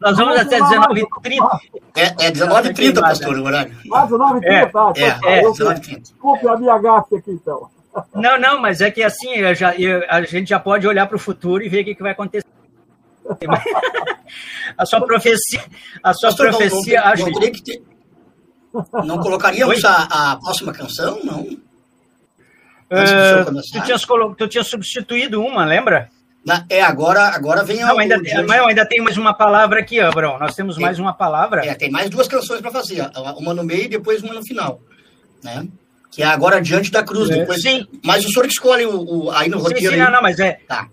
Nós vamos até dezenove e trinta. É, é dezenove e trinta, pastor, o horário. dezenove e trinta, é, é, é, dezenove e trinta. Desculpe a minha gafe aqui, então. Não, não, mas é que assim, eu já, eu, a gente já pode olhar para o futuro e ver o que, que vai acontecer. A sua profecia, a sua pastor, profecia não, não, acho não, que... Tem... Não colocaríamos a, a próxima canção, não? Uh, tu, tinhas colo... tu tinha substituído uma, lembra? Na, é, agora, agora vem a... Não, ainda, tem, não, ainda tem mais uma palavra aqui, Abraão. Nós temos tem, mais uma palavra. É, tem mais duas canções para fazer. Uma no meio e depois uma no final. Né? Que é agora Diante da Cruz. É. Depois... Sim. Mas o senhor que escolhe o, o... aí no sim, roteiro. Sim, não, aí... não, mas é... Tá.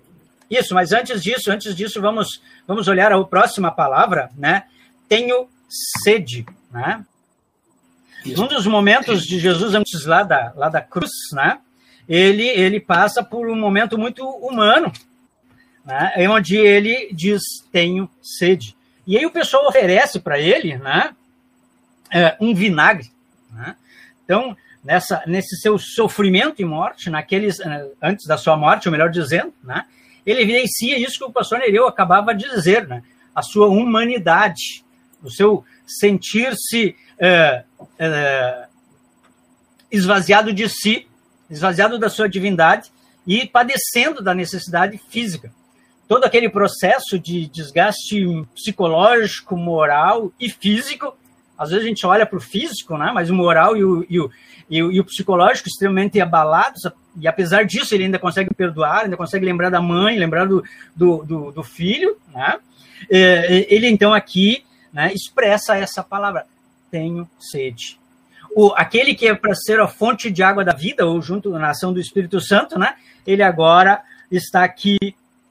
Isso, mas antes disso, antes disso, vamos, vamos olhar a próxima palavra, né? Tenho sede, né? Isso. Um dos momentos de Jesus antes lá da, lá da cruz, né? ele, ele passa por um momento muito humano, né? Onde ele diz, tenho sede. E aí o pessoal oferece para ele, né? é, um vinagre. Né? Então, nessa, nesse seu sofrimento e morte, naqueles, antes da sua morte, ou melhor dizendo, né? Ele evidencia isso que o pastor Nereu acabava de dizer, né? A sua humanidade, o seu sentir-se... É, é, esvaziado de si, esvaziado da sua divindade e padecendo da necessidade física. Todo aquele processo de desgaste psicológico, moral e físico, às vezes a gente olha para o físico, né, mas o moral e o, e, o, e, o, e o psicológico extremamente abalados, e apesar disso ele ainda consegue perdoar, ainda consegue lembrar da mãe, lembrar do, do, do, do filho, né? Ele então aqui, né, expressa essa palavra, tenho sede. O, aquele que é para ser a fonte de água da vida, ou junto na ação do Espírito Santo, né? Ele agora está aqui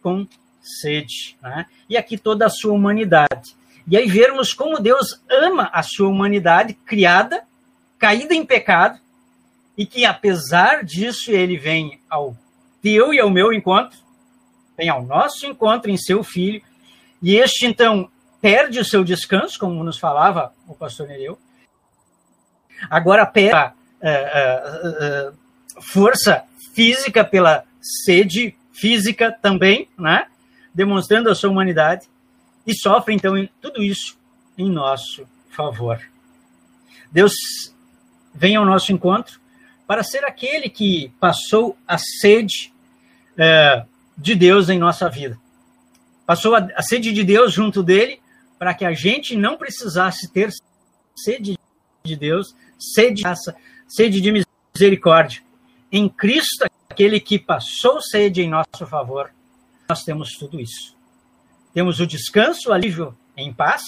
com sede, né? E aqui toda a sua humanidade. E aí vermos como Deus ama a sua humanidade criada, caída em pecado, e que apesar disso ele vem ao teu e ao meu encontro, vem ao nosso encontro em seu Filho, e este então perde o seu descanso, como nos falava o pastor Nereu, agora perde a, a, a, a, força física, pela sede física também, né? Demonstrando a sua humanidade, e sofre, então, tudo isso em nosso favor. Deus vem ao nosso encontro para ser aquele que passou a sede é, de Deus em nossa vida. Passou a, a sede de Deus junto dele para que a gente não precisasse ter sede de Deus, sede de graça, sede de misericórdia. Em Cristo, aquele que passou sede em nosso favor, nós temos tudo isso. Temos o descanso, o alívio em paz,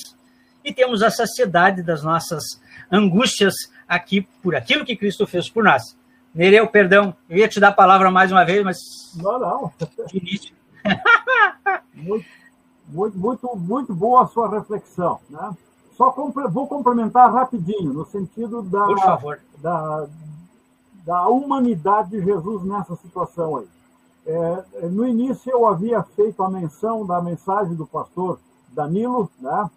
e temos a saciedade das nossas angústias aqui por aquilo que Cristo fez por nós. Nereu, perdão, eu ia te dar a palavra mais uma vez, mas... Não, não. De início. muito, muito, muito, muito boa a sua reflexão, né? Só vou complementar rapidinho, no sentido da, por favor. da, da humanidade de Jesus nessa situação aí. É, no início eu havia feito a menção da mensagem do pastor Danilo, né?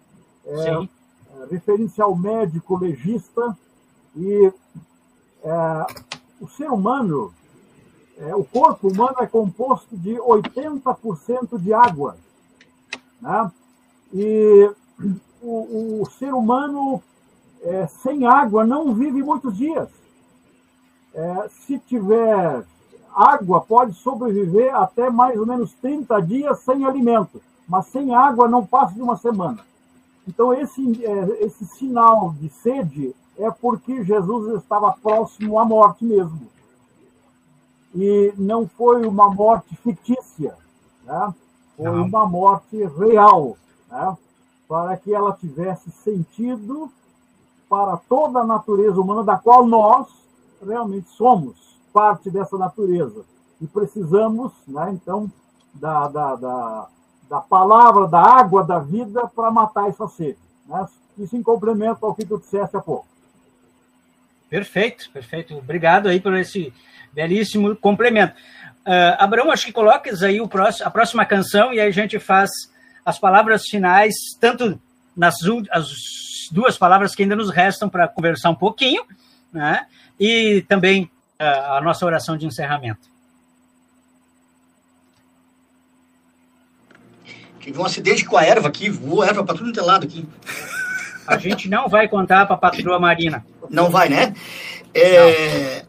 É, é, referindo-se ao médico legista, e é, o ser humano, é, o corpo humano é composto de oitenta por cento de água, né? E o, o ser humano é, sem água não vive muitos dias. É, se tiver água, pode sobreviver até mais ou menos trinta dias sem alimento, mas sem água não passa de uma semana. Então, esse, esse sinal de sede é porque Jesus estava próximo à morte mesmo. E não foi uma morte fictícia, né? Foi não. uma morte real, né? Para que ela tivesse sentido para toda a natureza humana, da qual nós realmente somos parte dessa natureza, e precisamos, né, então, da, da, da, da palavra, da água, da vida, para matar essa sede, né? Isso em complemento ao que tu disseste há pouco. Perfeito, perfeito. Obrigado aí por esse belíssimo complemento. Uh, Abraão, acho que colocas aí o próximo, a próxima canção, e aí a gente faz as palavras finais, tanto nas as duas palavras que ainda nos restam para conversar um pouquinho, né? E também a nossa oração de encerramento. Tive um acidente com a erva aqui, voou erva para tudo do lado aqui. A gente não vai contar para a patroa Marina. Não vai, né? É...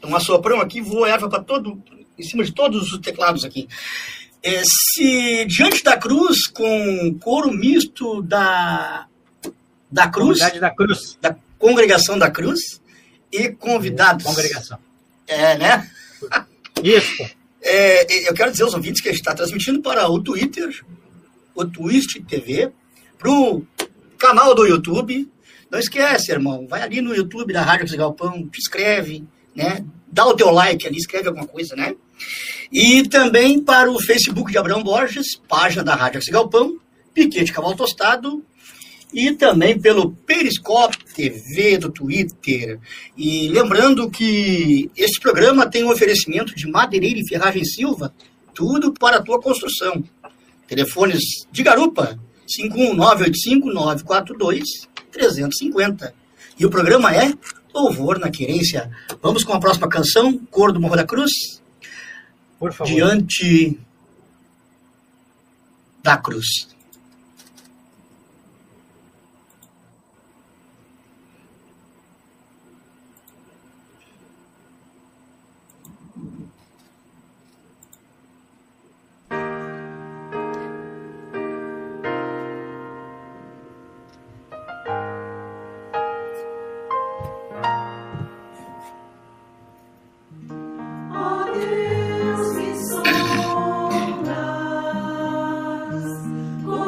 Não. Um assoprão aqui, voou erva para todo, em cima de todos os teclados aqui. É, se diante da cruz, com couro misto da, da cruz, da cruz, da congregação da cruz, e convidados. Congregação. É, né? Isso. É, eu quero dizer aos ouvintes que a gente está transmitindo para o Twitter, o Twist T V, para o canal do YouTube. Não esquece, irmão, vai ali no YouTube da Rádio Ecos de Galpão, te inscreve, né? Dá o teu like ali, escreve alguma coisa, né? E também para o Facebook de Abraão Borges, página da Rádio Ecos de Galpão, Piquete Cavalo Tostado, e também pelo Periscope T V do Twitter. E lembrando que este programa tem um oferecimento de Madeira e Ferragem Silva, tudo para a tua construção. Telefones de Garupa, cinco um nove oito cinco nove quatro dois três cinco zero. E o programa é Louvor na Querência. Vamos com a próxima canção, Cor do Morro da Cruz. Por favor. Diante da cruz. Go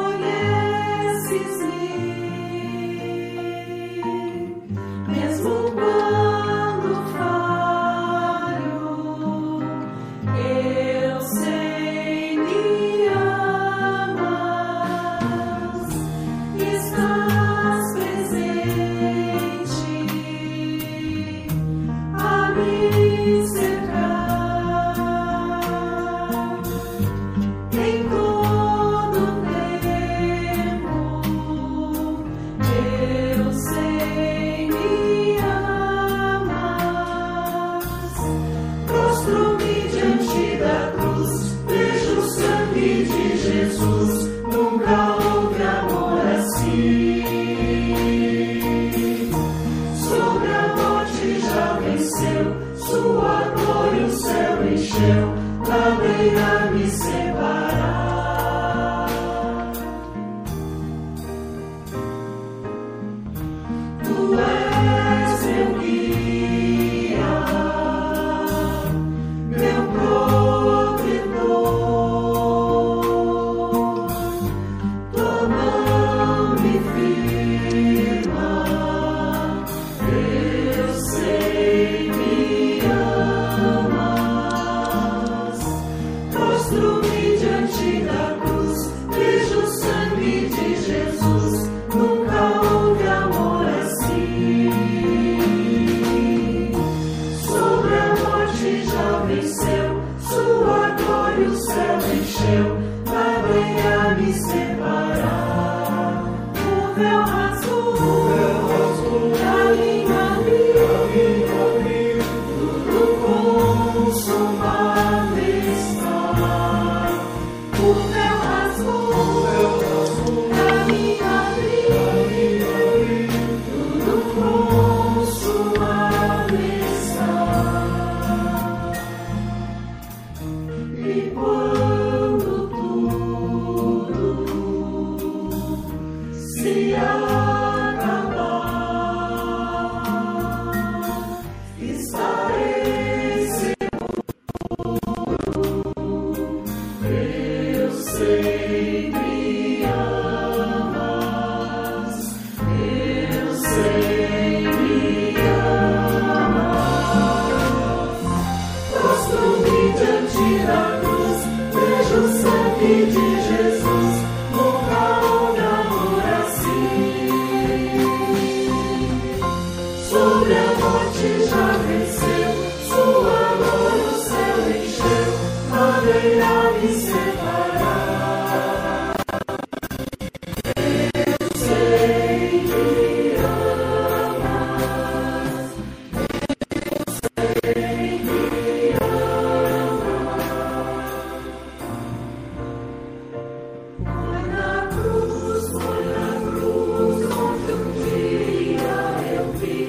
apareceu, sua cor e o céu encheu, Madeira me separar. Tu és meu guia, meu protetor, tua mão me firma, eu sei me amas. Prostro-me diante da cruz, vejo o sangue de Jesus, nunca houve amor assim. Sobre a morte já venceu, sua glória e o céu encheu, Madeira me separar. O véu rasgou, caminho abriu, tudo consumado está. O véu rasgou, caminho abriu, tudo consumado está. E quando tudo se acabar, estarei seguro. Eu sei me amas, eu sei me amas. Prostro-me diante da cruz, vejo o sangue de Jesus, nunca houve amor assim. Sobre a morte já venceu, sua glória e o céu encheu, Madeira me separar. Eu sei me amas, sei me amar. Foi na cruz, foi na cruz, onde um dia eu vi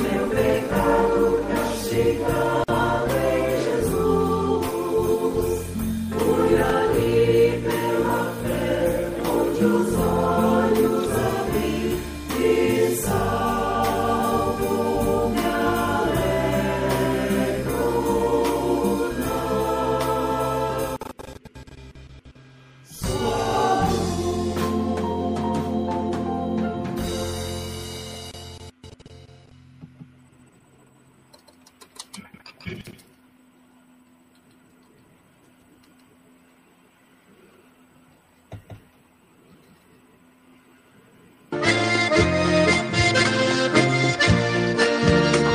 meu pecado castigado em Jesus. Fui ali pela fé, onde os olhos abri e salvo me alegro na sua luz.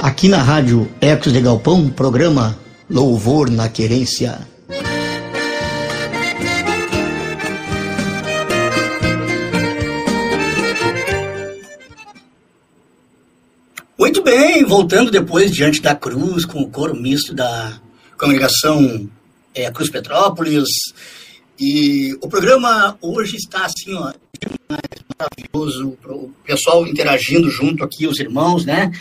Aqui na Rádio Ecos de Galpão, programa Louvor na Querência. Muito bem, voltando depois diante da cruz com o coro misto da congregação eh, Cruz Petrópolis. E o programa hoje está assim, ó, demais, maravilhoso, o pessoal interagindo junto aqui, os irmãos, né?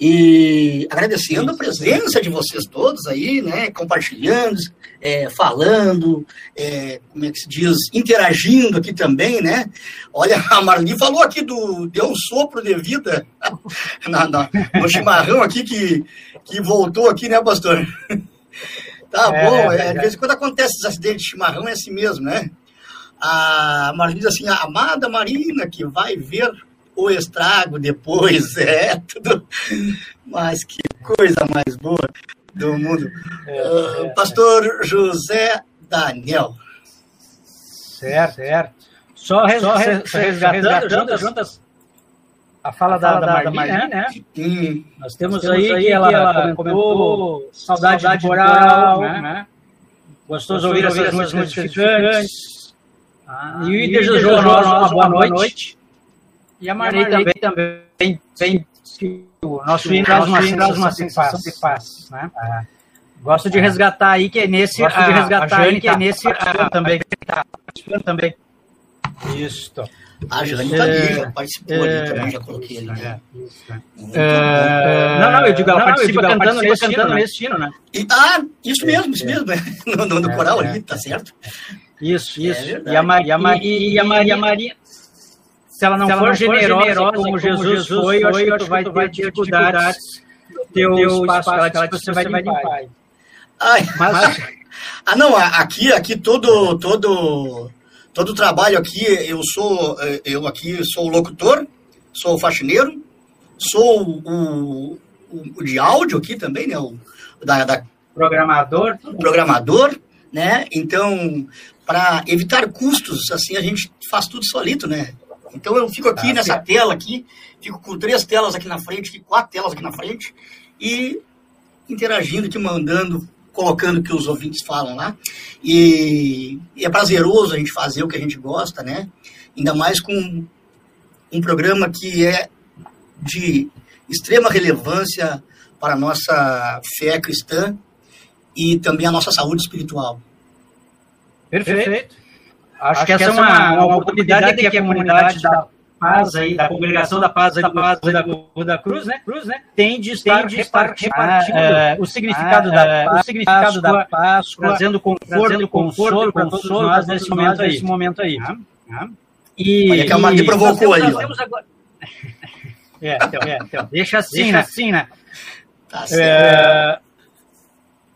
E agradecendo a presença de vocês todos aí, né? Compartilhando, é, falando, é, como é que se diz, interagindo aqui também, né? Olha, a Marli falou aqui do deu um sopro de vida na, na, no chimarrão aqui que, que voltou aqui, né, pastor? Tá é, bom, é, é, de vez em quando acontece esses acidentes de chimarrão, é assim mesmo, né? A Marli diz assim, a amada Marina que vai ver o estrago depois, é tudo. Mas que coisa mais boa do mundo. É, uh, pastor José Daniel. Certo, certo. Só, res, só, res, só resgatando, resgatando juntas, juntas a fala, a fala da, da, da Marina, né? Hum. Nós, temos Nós temos aí que, que ela, ela comentou saudade, saudade de coral, né? né? Gostoso ouvir essas, essas músicas modificantes. Ah, e o Ida Jojo, uma boa noite. noite. E a Marli também, também vem, vem, que o nosso hino traz uma sensação de paz, né? Ah, gosto de ah, resgatar aí que é nesse, gosto de resgatar aí que é nesse também, também. Isso. A Jane está ali, já participou ali também, já coloquei ali. Né? É, não, não, eu digo, ela não, participa, digo, ela cantando, participa nesse cantando nesse estilo, né? E, ah, isso mesmo, isso mesmo, no, no, no coral ali, tá certo? Isso, isso. É e a Maria, e a Maria, Maria, se ela não, se ela for, não generosa, for generosa como Jesus, Jesus foi, eu acho que tu vai ter, vai ter dificuldades no teu espaço, espaço que ela disse, você vai limpar. Ai, mas, mas... Ah, não, aqui, aqui todo, todo, todo trabalho aqui, eu sou, eu aqui sou o locutor, sou o faxineiro, sou o, o, o de áudio aqui também, né, o da, da programador, programador, né, então, para evitar custos, assim, a gente faz tudo solito, né, então eu fico aqui ah, nessa sim. tela aqui, fico com três telas aqui na frente, quatro telas aqui na frente, e interagindo, te mandando, colocando o que os ouvintes falam lá, e, e é prazeroso a gente fazer o que a gente gosta, né? Ainda mais com um programa que é de extrema relevância para a nossa fé cristã e também a nossa saúde espiritual. Perfeito. Acho, Acho que essa é uma, uma oportunidade que a comunidade dá Paz aí, da congregação da Paz aí, da Paz aí, da, da Cruz, né? Cruz, né? Tem de estar, Tem de estar repartindo ah, o significado ah, da Paz, o significado Páscoa, da Páscoa, trazendo conforto, trazendo consolo para todos nós nesse momento aí. Nesse momento aí. Ah, ah. E, Olha que a Marli provocou aí. Agora... é, então, é, então. Deixa assim, Deixa né? assim, né? Tá certo. É...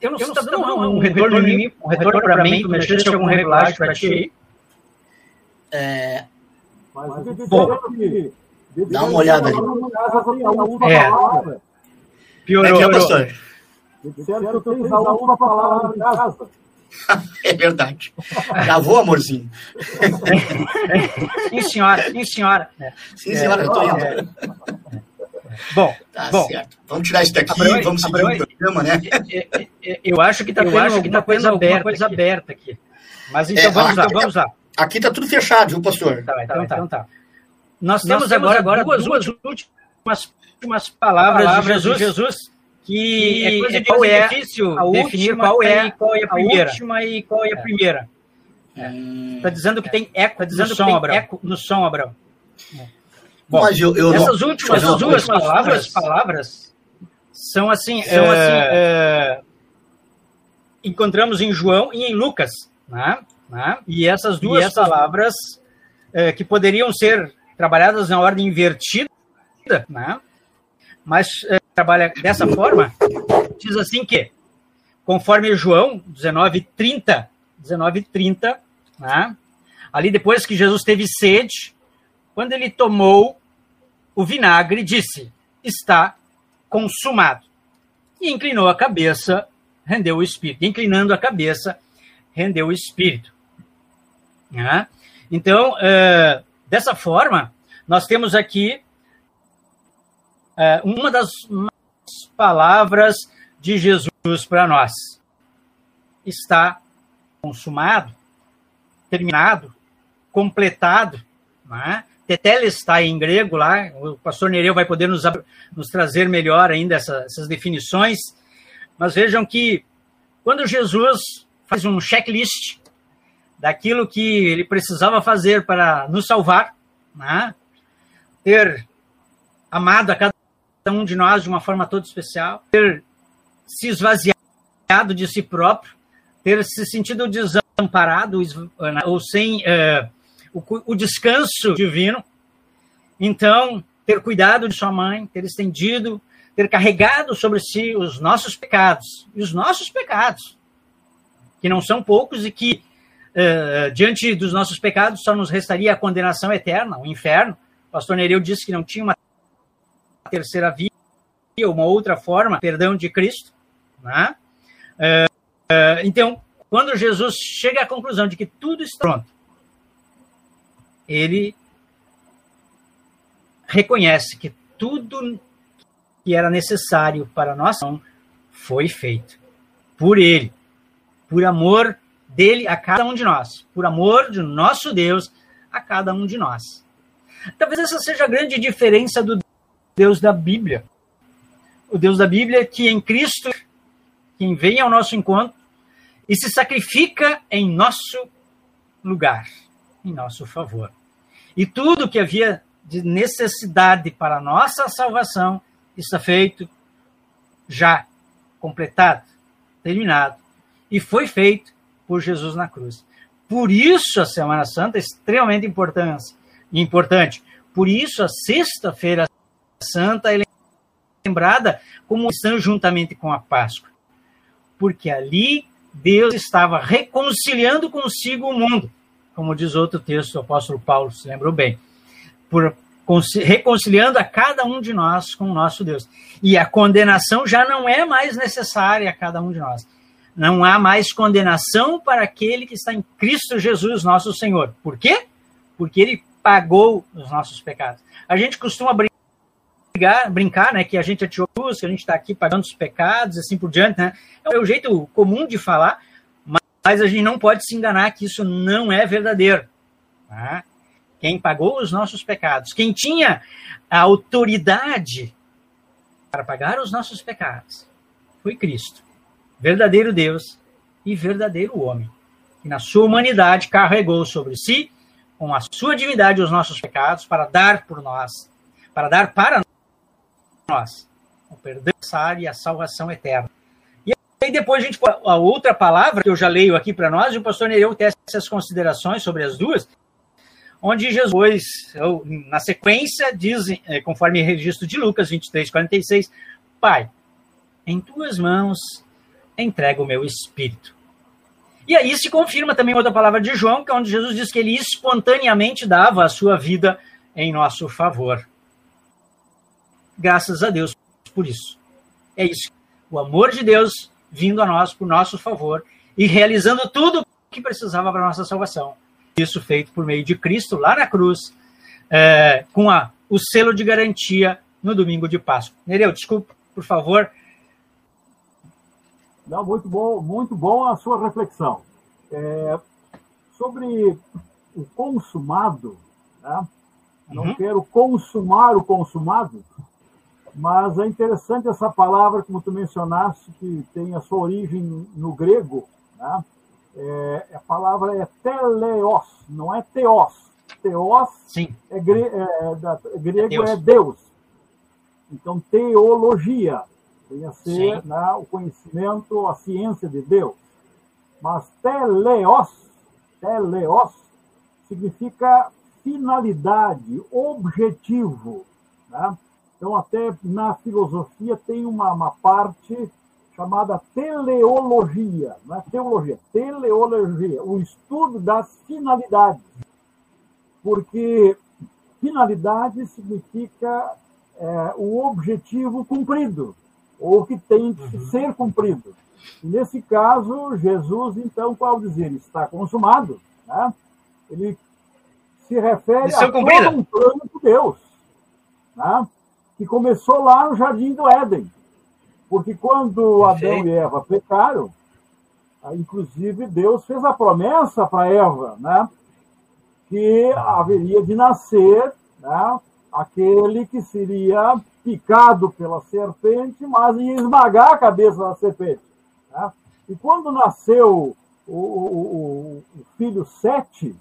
Eu não sei se está dando não, um, um retorno para mim, um retorno para mim, mas deixa algum regulagem para ti aí. É... Bom, dá uma olhada ali. É. Piorou. É, é, é verdade. Gravou, amorzinho? Sim, senhora. Sim, senhora. Sim, senhora, eu tô indo. É. Bom, tá bom. Certo. Vamos tirar isso daqui, Abraão, vamos seguir Abraão, o programa, né? Eu acho que está tendo coisa aberta, coisa aberta aqui. aqui. Mas então é, vamos lá, vamos lá. Aqui está tudo fechado, viu, pastor? Tá, então, tá. Então, tá. Nós, temos Nós temos agora, agora duas, duas últimas, últimas palavras, palavras de Jesus, de Jesus que é coisa é, qual é difícil a definir qual é, qual é a, primeira. a última e qual é a primeira. Está é. é. dizendo que tem eco, tá dizendo no, som, que tem eco no som, Abraão. É. Bom, Mas eu, eu essas não, últimas não, duas não, palavras, palavras são assim... São é, assim é, encontramos em João e em Lucas, né? Ah, e essas duas e essas palavras é, que poderiam ser trabalhadas na ordem invertida, né? Mas é, trabalha dessa forma, diz assim que, conforme João dezenove trinta, dezenove trinta, né? Ali depois que Jesus teve sede, quando ele tomou o vinagre, disse, está consumado. E inclinou a cabeça, rendeu o espírito. Inclinando a cabeça, rendeu o espírito. Ah, então, uh, dessa forma, nós temos aqui uh, uma das palavras de Jesus para nós. Está consumado, terminado, completado. Né? Tetelestai em grego, lá, o pastor Nereu vai poder nos, nos trazer melhor ainda essa, essas definições. Mas vejam que quando Jesus faz um checklist daquilo que ele precisava fazer para nos salvar, né? Ter amado a cada um de nós de uma forma toda especial, ter se esvaziado de si próprio, ter se sentido desamparado ou sem é, o, o descanso divino, então ter cuidado de sua mãe, ter estendido, ter carregado sobre si os nossos pecados, e os nossos pecados, que não são poucos e que Uh, diante dos nossos pecados, só nos restaria a condenação eterna, o inferno. O pastor Nereu disse que não tinha uma terceira via, uma outra forma, perdão de Cristo. Né? Uh, uh, então, quando Jesus chega à conclusão de que tudo está pronto, ele reconhece que tudo que era necessário para a nossa ação foi feito por ele, por amor dele a cada um de nós, por amor de nosso Deus a cada um de nós. Talvez essa seja a grande diferença do Deus da Bíblia. O Deus da Bíblia é que em Cristo, quem vem ao nosso encontro e se sacrifica em nosso lugar, em nosso favor. E tudo que havia de necessidade para a nossa salvação está feito já, completado, terminado. E foi feito por Jesus na cruz. Por isso a Semana Santa é extremamente importante. Por isso a Sexta-feira Santa é lembrada como cristã juntamente com a Páscoa. Porque ali Deus estava reconciliando consigo o mundo. Como diz outro texto do apóstolo Paulo, se lembrou bem. Por, reconciliando a cada um de nós com o nosso Deus. E a condenação já não é mais necessária a cada um de nós. Não há mais condenação para aquele que está em Cristo Jesus, nosso Senhor. Por quê? Porque ele pagou os nossos pecados. A gente costuma brincar, brincar né, que a gente é atiou Jesus, que a gente está aqui pagando os pecados, assim por diante. Né? É o jeito comum de falar, mas a gente não pode se enganar que isso não é verdadeiro. Tá? Quem pagou os nossos pecados, quem tinha a autoridade para pagar os nossos pecados, foi Cristo. Verdadeiro Deus e verdadeiro homem, que na sua humanidade carregou sobre si, com a sua divindade, os nossos pecados, para dar por nós, para dar para nós o perdão e a salvação eterna. E aí depois a gente, a outra palavra que eu já leio aqui para nós, e o pastor Nereu tece essas considerações sobre as duas, onde Jesus, na sequência, diz, conforme o registro de Lucas vinte e três, quarenta e seis, Pai, em tuas mãos entrego o meu espírito. E aí se confirma também outra palavra de João, que é onde Jesus diz que ele espontaneamente dava a sua vida em nosso favor. Graças a Deus por isso. É isso. O amor de Deus vindo a nós por nosso favor e realizando tudo o que precisava para a nossa salvação. Isso feito por meio de Cristo lá na cruz, é, com a, o selo de garantia no domingo de Páscoa. Nereu, desculpa, por favor. Não, muito bom, muito bom a sua reflexão. É, sobre o consumado, né? Não uhum. quero consumar o consumado, mas é interessante essa palavra, como tu mencionaste, que tem a sua origem no grego. Né? É, a palavra é teleos, não é teos. Teos Sim. É, gre é, da, é grego, é Deus. É Deus. Então, teologia. Tem a ser né, o conhecimento, a ciência de Deus. Mas teleos, teleos significa finalidade, objetivo. Né? Então, até na filosofia tem uma, uma parte chamada teleologia. Não é teologia, teleologia. O estudo das finalidades. Porque finalidade significa é, o objetivo cumprido. Ou que tem que uhum. ser cumprido. E nesse caso, Jesus, então, ao dizer está consumado, né? Ele se refere Missão a cumprida. Todo um plano de Deus, né? Que começou lá no Jardim do Éden. Porque quando Perfeito. Adão e Eva pecaram, inclusive Deus fez a promessa para Eva, né? Que ah. haveria de nascer, né? Aquele que seria picado pela serpente, mas ia esmagar a cabeça da serpente. Né? E quando nasceu o, o, o filho Sete,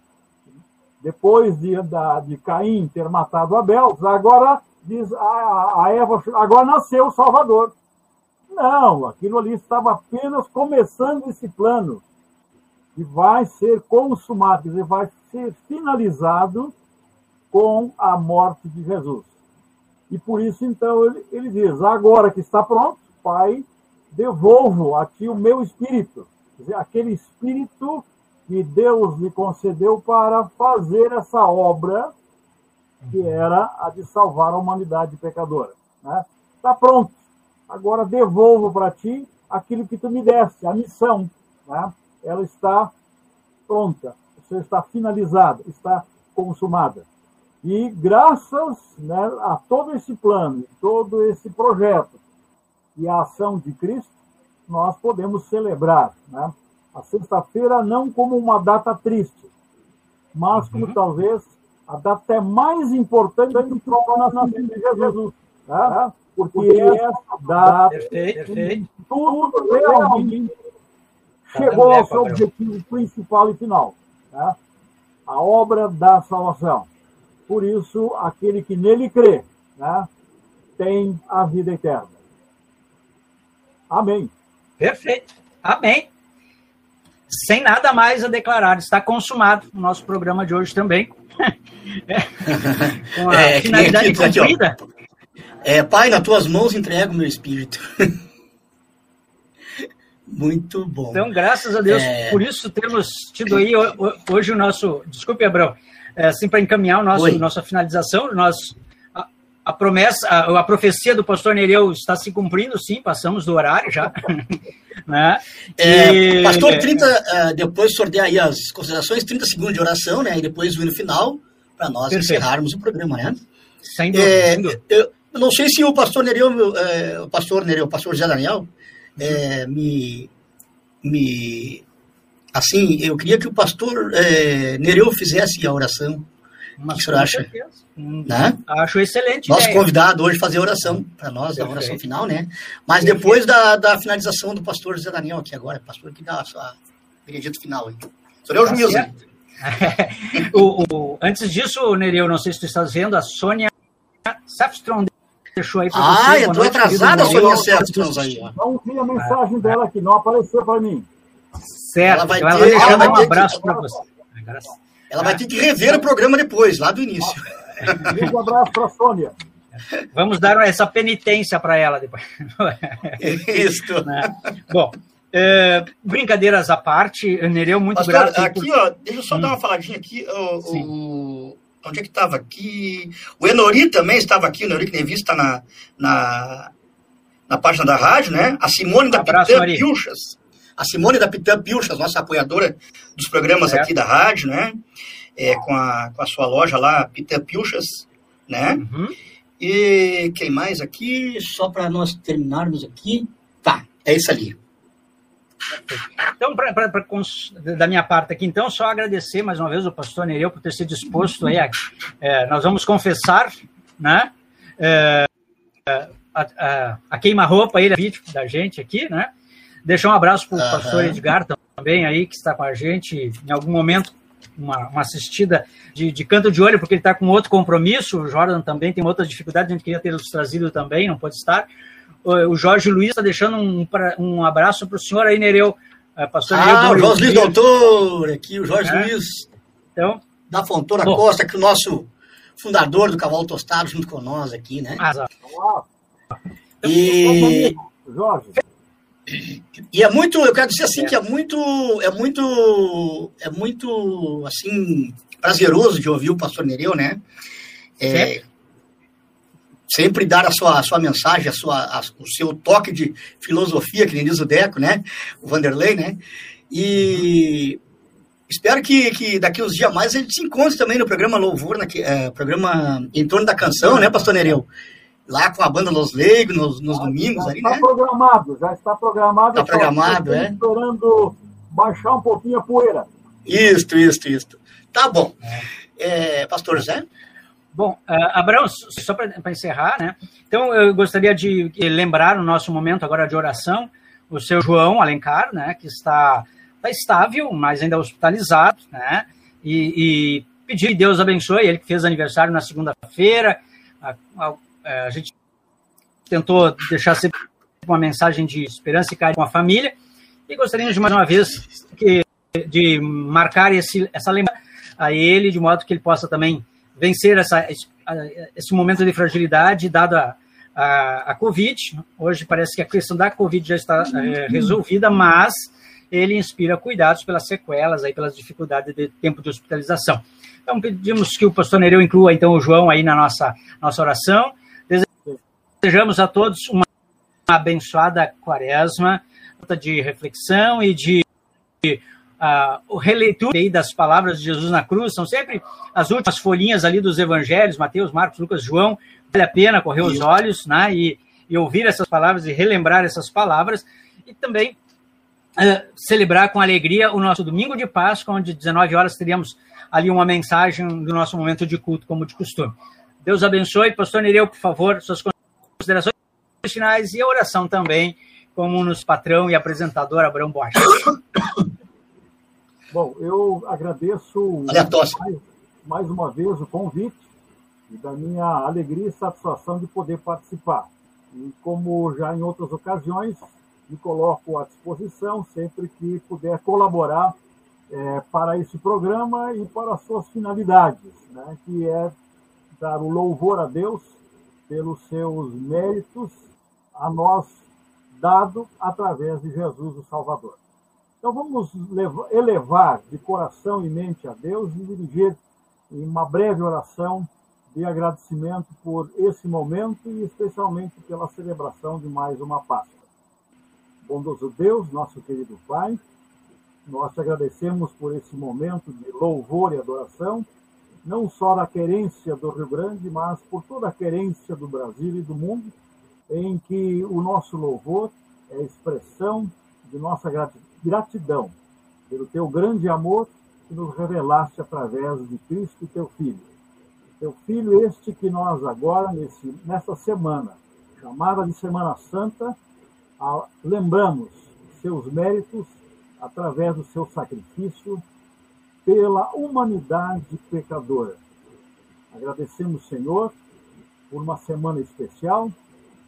depois de, da, de Caim ter matado Abel, agora diz a, a Eva, agora nasceu o Salvador. Não, aquilo ali estava apenas começando esse plano, que vai ser consumado, quer dizer, vai ser finalizado com a morte de Jesus. E por isso, então, ele, ele diz, agora que está pronto, Pai, devolvo a ti o meu espírito. Quer dizer, aquele espírito que Deus lhe concedeu para fazer essa obra, que era a de salvar a humanidade pecadora. Né? Está pronto. Agora devolvo para ti aquilo que tu me deste, a missão. Né? Ela está pronta, ou seja, está finalizada, está consumada. E graças né, a todo esse plano, todo esse projeto e a ação de Cristo, nós podemos celebrar né, a sexta-feira não como uma data triste, mas como uhum. talvez a data é mais importante do que o nascimento de Jesus. Né? Porque, Porque essa data, perfeito, perfeito. Tudo realmente chegou ao seu objetivo principal e final. Né? A obra da salvação. Por isso, aquele que nele crê, né, tem a vida eterna. Amém. Perfeito. Amém. Sem nada mais a declarar, está consumado o nosso programa de hoje também. Com a é, finalidade cumprida. É, Pai, nas tuas mãos entrego o meu espírito. Muito bom. Então, graças a Deus, é... por isso temos tido aí hoje o nosso... Desculpe, Abraão. É, assim, para encaminhar o nosso, nossa finalização, nosso, a, a promessa, a, a profecia do pastor Nereu está se cumprindo, sim, passamos do horário já. Né? E... é, pastor, trinta, depois sortear aí as considerações, trinta segundos de oração, né? E depois o hino final, para nós Perfeito. encerrarmos o programa, né? Sem dúvida. É, eu, eu não sei se o pastor Nereu, é, o pastor Nereu, o pastor José Daniel... É, me, me, assim, eu queria que o pastor é, Nereu fizesse a oração. Mas o que o senhor acha? Né? Acho excelente. Nosso ideia. convidado hoje fazer a oração para nós, a oração final, né? Mas Perfeito. depois da, da finalização do pastor José Daniel aqui agora, pastor que dá a sua veredito final. Hein? Senhor tá José. o, o, antes disso, Nereu, não sei se tu estás vendo, a Sônia Sefström deixou aí para ah, você. Ah, eu estou atrasada, Sônia Sefström. Não vi a mensagem ah, dela que não apareceu para mim. Certo, ela vai, ela ter, vai deixar ela vai um ter abraço que... para você. Ela vai ter que rever ah, o programa depois, lá do início. Um abraço para a Sônia. Vamos dar essa penitência para ela depois. Isso. Bom, é, brincadeiras à parte, Nereu, muito Pastor, grato. Aqui, por... ó, deixa eu só hum. dar uma faladinha aqui. O, o... Onde é que estava aqui? O Enori também estava aqui, o Enori Knievitz está na... na... na página da rádio, né? A Simone um da abraço, Pitã Pilchas, a Simone da Pitã Pilchas, nossa apoiadora dos programas certo. aqui da rádio, né? É, com, a, com a sua loja lá, Pitã Pilchas, né? Uhum. E quem mais aqui? Só para nós terminarmos aqui. Tá, é isso ali. Então, pra, pra, pra, da minha parte aqui, então, só agradecer mais uma vez ao pastor Nereu por ter se disposto aí a... É, nós vamos confessar, né? É, é, A, a, a queima-roupa, ele é vítima da gente aqui, né? Deixar um abraço para o uhum. pastor Edgar também, aí, que está com a gente em algum momento, uma, uma assistida de, de canto de olho, porque ele está com outro compromisso. O Jordan também tem outras dificuldades, a gente queria ter os trazido também, não pode estar. O Jorge Luiz está deixando um, um abraço para o senhor aí, Nereu. Pastor ah, Nereu, o Jorge Luiz, doutor, aqui, o Jorge é. Luiz então, da Fontoura bom. Costa, que o nosso fundador do Cavalo Tostado, junto com nós aqui, né? Ah, E, e é muito, eu quero dizer assim, que é muito, é muito, é muito, assim, prazeroso de ouvir o pastor Nereu, né? É, sempre dar a sua, a sua mensagem, a sua, a, o seu toque de filosofia, que nem diz o Deco, né? O Vanderlei, né? E espero que, que daqui uns dias mais a gente se encontre também no programa Louvor, na, é, programa Em Torno da Canção, né, pastor Nereu? Lá com a banda Los Leigos, nos, nos ah, domingos. Já ali, está né? programado, já está programado. Está programado, é? Esperando baixar um pouquinho a poeira. Isto, isto, isto. Tá bom. É, pastor José? Bom, uh, Abraão, só para encerrar, né? Então, eu gostaria de lembrar o nosso momento agora de oração, o seu João Alencar, né? Que está, está estável, mas ainda hospitalizado, né? E, e pedir que Deus abençoe, ele que fez aniversário na segunda-feira, a, a, a gente tentou deixar sempre uma mensagem de esperança e carinho com a família, e gostaríamos de mais uma vez que, de marcar esse, essa lembrança a ele, de modo que ele possa também vencer essa, esse momento de fragilidade dado a, a, a Covid. Hoje parece que a questão da Covid já está é, resolvida, mas ele inspira cuidados pelas sequelas, aí, pelas dificuldades de tempo de hospitalização. Então pedimos que o pastor Nereu inclua então o João aí na nossa, nossa oração. Desejamos a todos uma abençoada quaresma, de reflexão e de, de uh, releitura aí das palavras de Jesus na cruz. São sempre as últimas folhinhas ali dos evangelhos, Mateus, Marcos, Lucas, João. Vale a pena correr os olhos, né, e, e ouvir essas palavras e relembrar essas palavras. E também uh, celebrar com alegria o nosso domingo de Páscoa, onde às dezenove horas teríamos ali uma mensagem do nosso momento de culto, como de costume. Deus abençoe. Pastor Nereu, por favor, suas considerações finais e a oração também, como nos patrão e apresentador Abraão Borges. Bom, eu agradeço mais, mais uma vez o convite, e da minha alegria e satisfação de poder participar. E como já em outras ocasiões, me coloco à disposição sempre que puder colaborar é, para esse programa e para as suas finalidades, né? Que é dar o louvor a Deus pelos seus méritos a nós dado através de Jesus o Salvador. Então vamos elevar de coração e mente a Deus e dirigir em uma breve oração de agradecimento por esse momento e especialmente pela celebração de mais uma Páscoa. Bondoso Deus, nosso querido Pai, nós te agradecemos por esse momento de louvor e adoração, não só da querência do Rio Grande, mas por toda a querência do Brasil e do mundo, em que o nosso louvor é expressão de nossa gratidão pelo teu grande amor que nos revelaste através de Cristo, teu Filho. Teu Filho este que nós agora, nesse, nessa semana, chamada de Semana Santa, a, lembramos seus méritos através do seu sacrifício pela humanidade pecadora. Agradecemos, Senhor, por uma semana especial,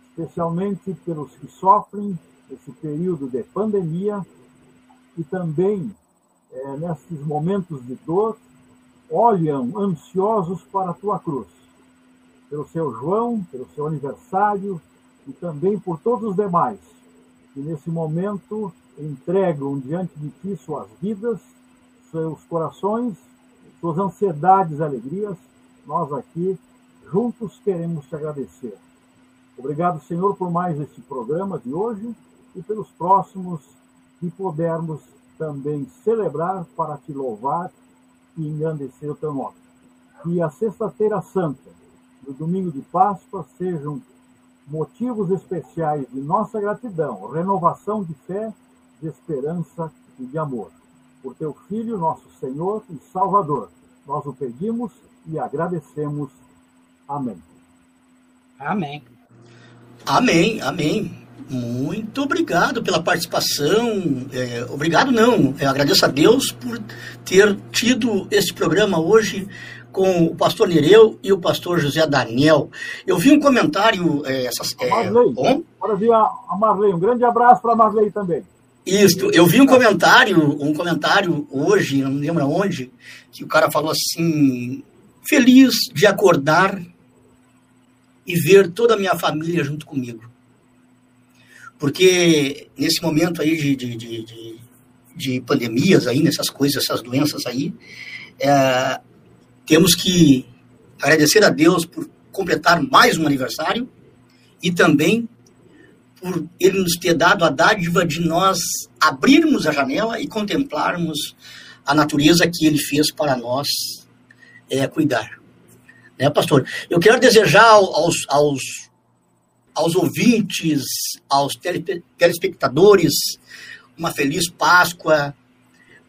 especialmente pelos que sofrem esse período de pandemia e também é, nesses momentos de dor, olham ansiosos para a tua cruz, pelo seu João, pelo seu aniversário e também por todos os demais que nesse momento entregam diante de ti suas vidas, seus corações, suas ansiedades, alegrias. Nós aqui juntos queremos te agradecer. Obrigado, Senhor, por mais este programa de hoje e pelos próximos que pudermos também celebrar para te louvar e engrandecer o teu nome. Que a Sexta-feira Santa, no domingo de Páscoa, sejam motivos especiais de nossa gratidão, renovação de fé, de esperança e de amor. Por teu Filho, nosso Senhor e Salvador, nós o pedimos e agradecemos. Amém. Amém. Amém, amém. Muito obrigado pela participação. É, obrigado não, eu agradeço a Deus por ter tido este programa hoje com o pastor Nereu e o pastor José Daniel. Eu vi um comentário... É, essas, é, Marli, bom? Agora vi a, a Marli, um grande abraço para a Marli também. Isso, eu vi um comentário, um comentário hoje, não me lembro onde, que o cara falou assim, feliz de acordar e ver toda a minha família junto comigo. Porque nesse momento aí de, de, de, de, de pandemias, aí, nessas coisas, essas doenças aí, é, temos que agradecer a Deus por completar mais um aniversário e também por Ele nos ter dado a dádiva de nós abrirmos a janela e contemplarmos a natureza que Ele fez para nós é, cuidar. Né, pastor? Eu quero desejar aos... aos aos ouvintes, aos telespectadores, uma feliz Páscoa,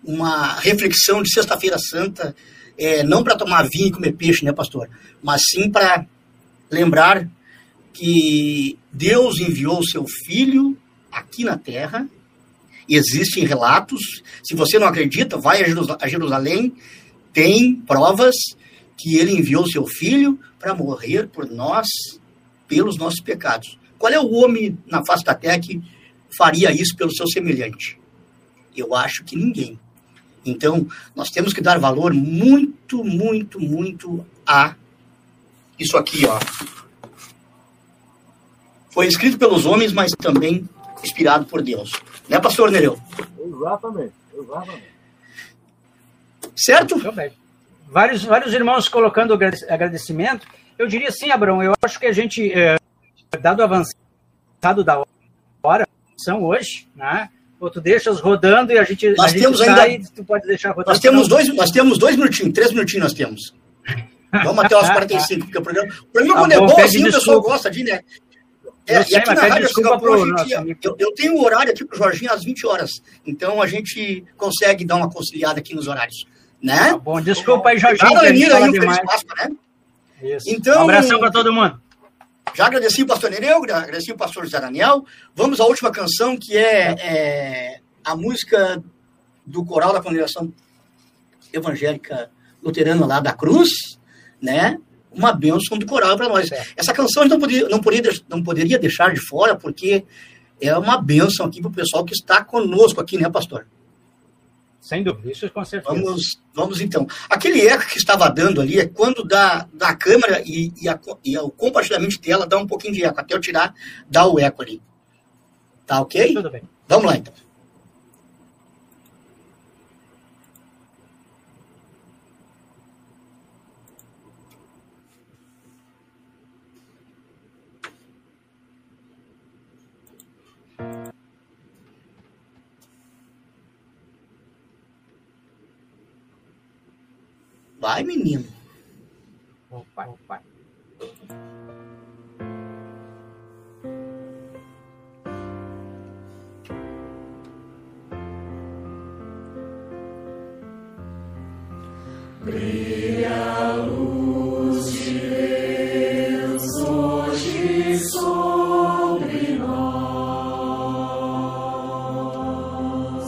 uma reflexão de Sexta-feira Santa, é, não para tomar vinho e comer peixe, né, pastor? Mas sim para lembrar que Deus enviou o seu Filho aqui na Terra, e existem relatos, se você não acredita, vai a Jerusalém, tem provas que Ele enviou o seu Filho para morrer por nós, pelos nossos pecados. Qual é o homem na face da terra que faria isso pelo seu semelhante? Eu acho que ninguém. Então, nós temos que dar valor muito, muito, muito a isso aqui, ó. Foi escrito pelos homens, mas também inspirado por Deus. Né, pastor Nereu? Exatamente. Exatamente. Certo? Bem. Vários, vários irmãos colocando agradecimento. Eu diria sim, Abraão, eu acho que a gente, é, dado o avançado da hora, são hoje, né? Ou tu deixas rodando e a gente, nós a temos gente ainda, sai, tu pode deixar rodando. Nós temos, dois, nós temos dois minutinhos, três minutinhos nós temos. Vamos até os quarenta e cinco, porque o programa, o programa tá quando bom, é bom, assim, o pessoal gosta de, né? É, e sei, aqui na Rádio Ecos de Galpão, eu, eu tenho um horário aqui pro Jorginho às vinte horas, então a gente consegue dar uma conciliada aqui nos horários, né? Tá bom, desculpa aí, Jorginho. Tá, Lenir, aí, um feliz Páscoa, né? Isso. Então, um abração para todo mundo. Já agradeci o pastor Nereu, agradeci o pastor José Daniel. Vamos à última canção, que é, é a música do coral da congregação evangélica luterana lá da Cruz, né? uma bênção do coral para nós. É. Essa canção a gente não poderia, não, poderia, não poderia deixar de fora, porque é uma bênção aqui para o pessoal que está conosco aqui, né, pastor? Sem dúvida, isso com certeza. Vamos, vamos então. Aquele eco que estava dando ali é quando dá, dá a câmera e, e, a, e o compartilhamento dela dá um pouquinho de eco. Até eu tirar, dá o eco ali. Tá ok? Tudo bem. Vamos lá, então. Vai, menino. Opa, opa. Brilha a luz de Deus hoje sobre nós.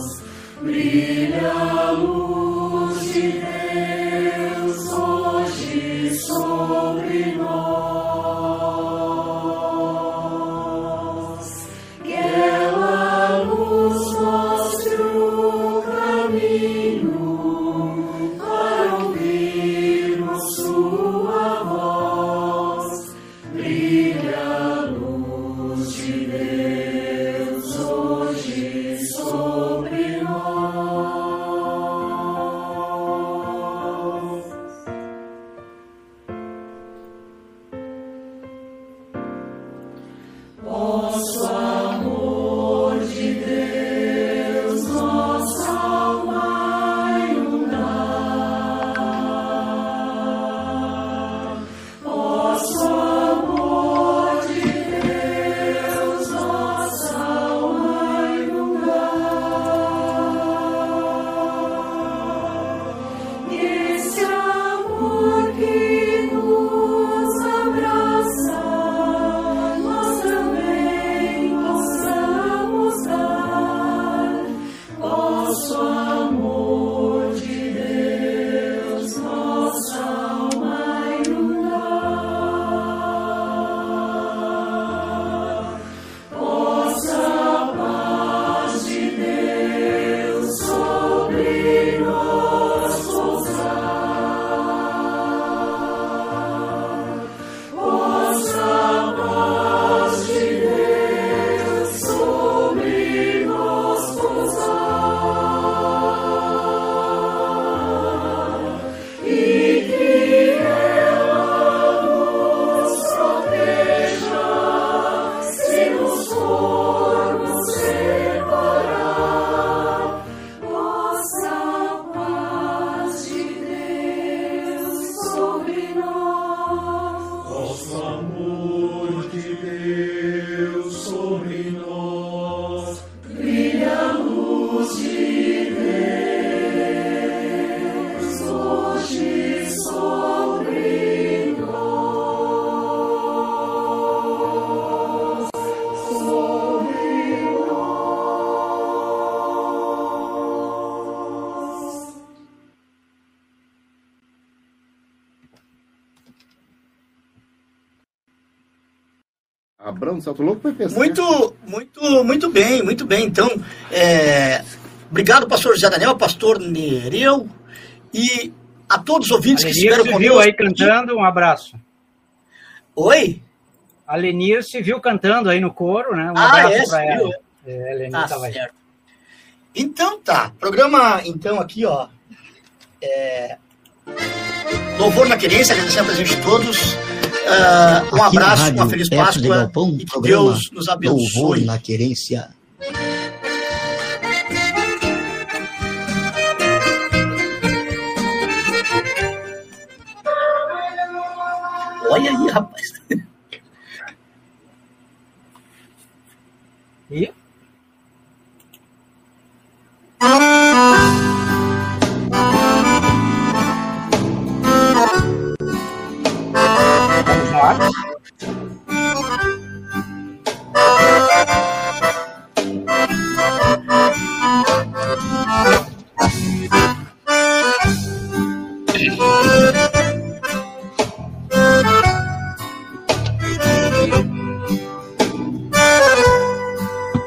Brilha a luz de Deus. Muito, muito, muito bem, muito bem. Então, é, obrigado, pastor José Daniel, pastor Nereu e a todos os ouvintes a que estiveram conosco. A Lenir se viu aí cantando, um abraço. Oi? A Lenir se viu cantando aí no coro, né? Um ah, abraço é, para ela. É, a Lenir tá tava certo. Aí. Então tá, programa, então, aqui, ó, é, Louvor na Querência, agradecer a presença de todos. Uh, um aqui abraço, uma feliz Páscoa de Galpão, e Deus nos abençoe. Louvor na Querência. Olha aí, rapaz. E? Thank you.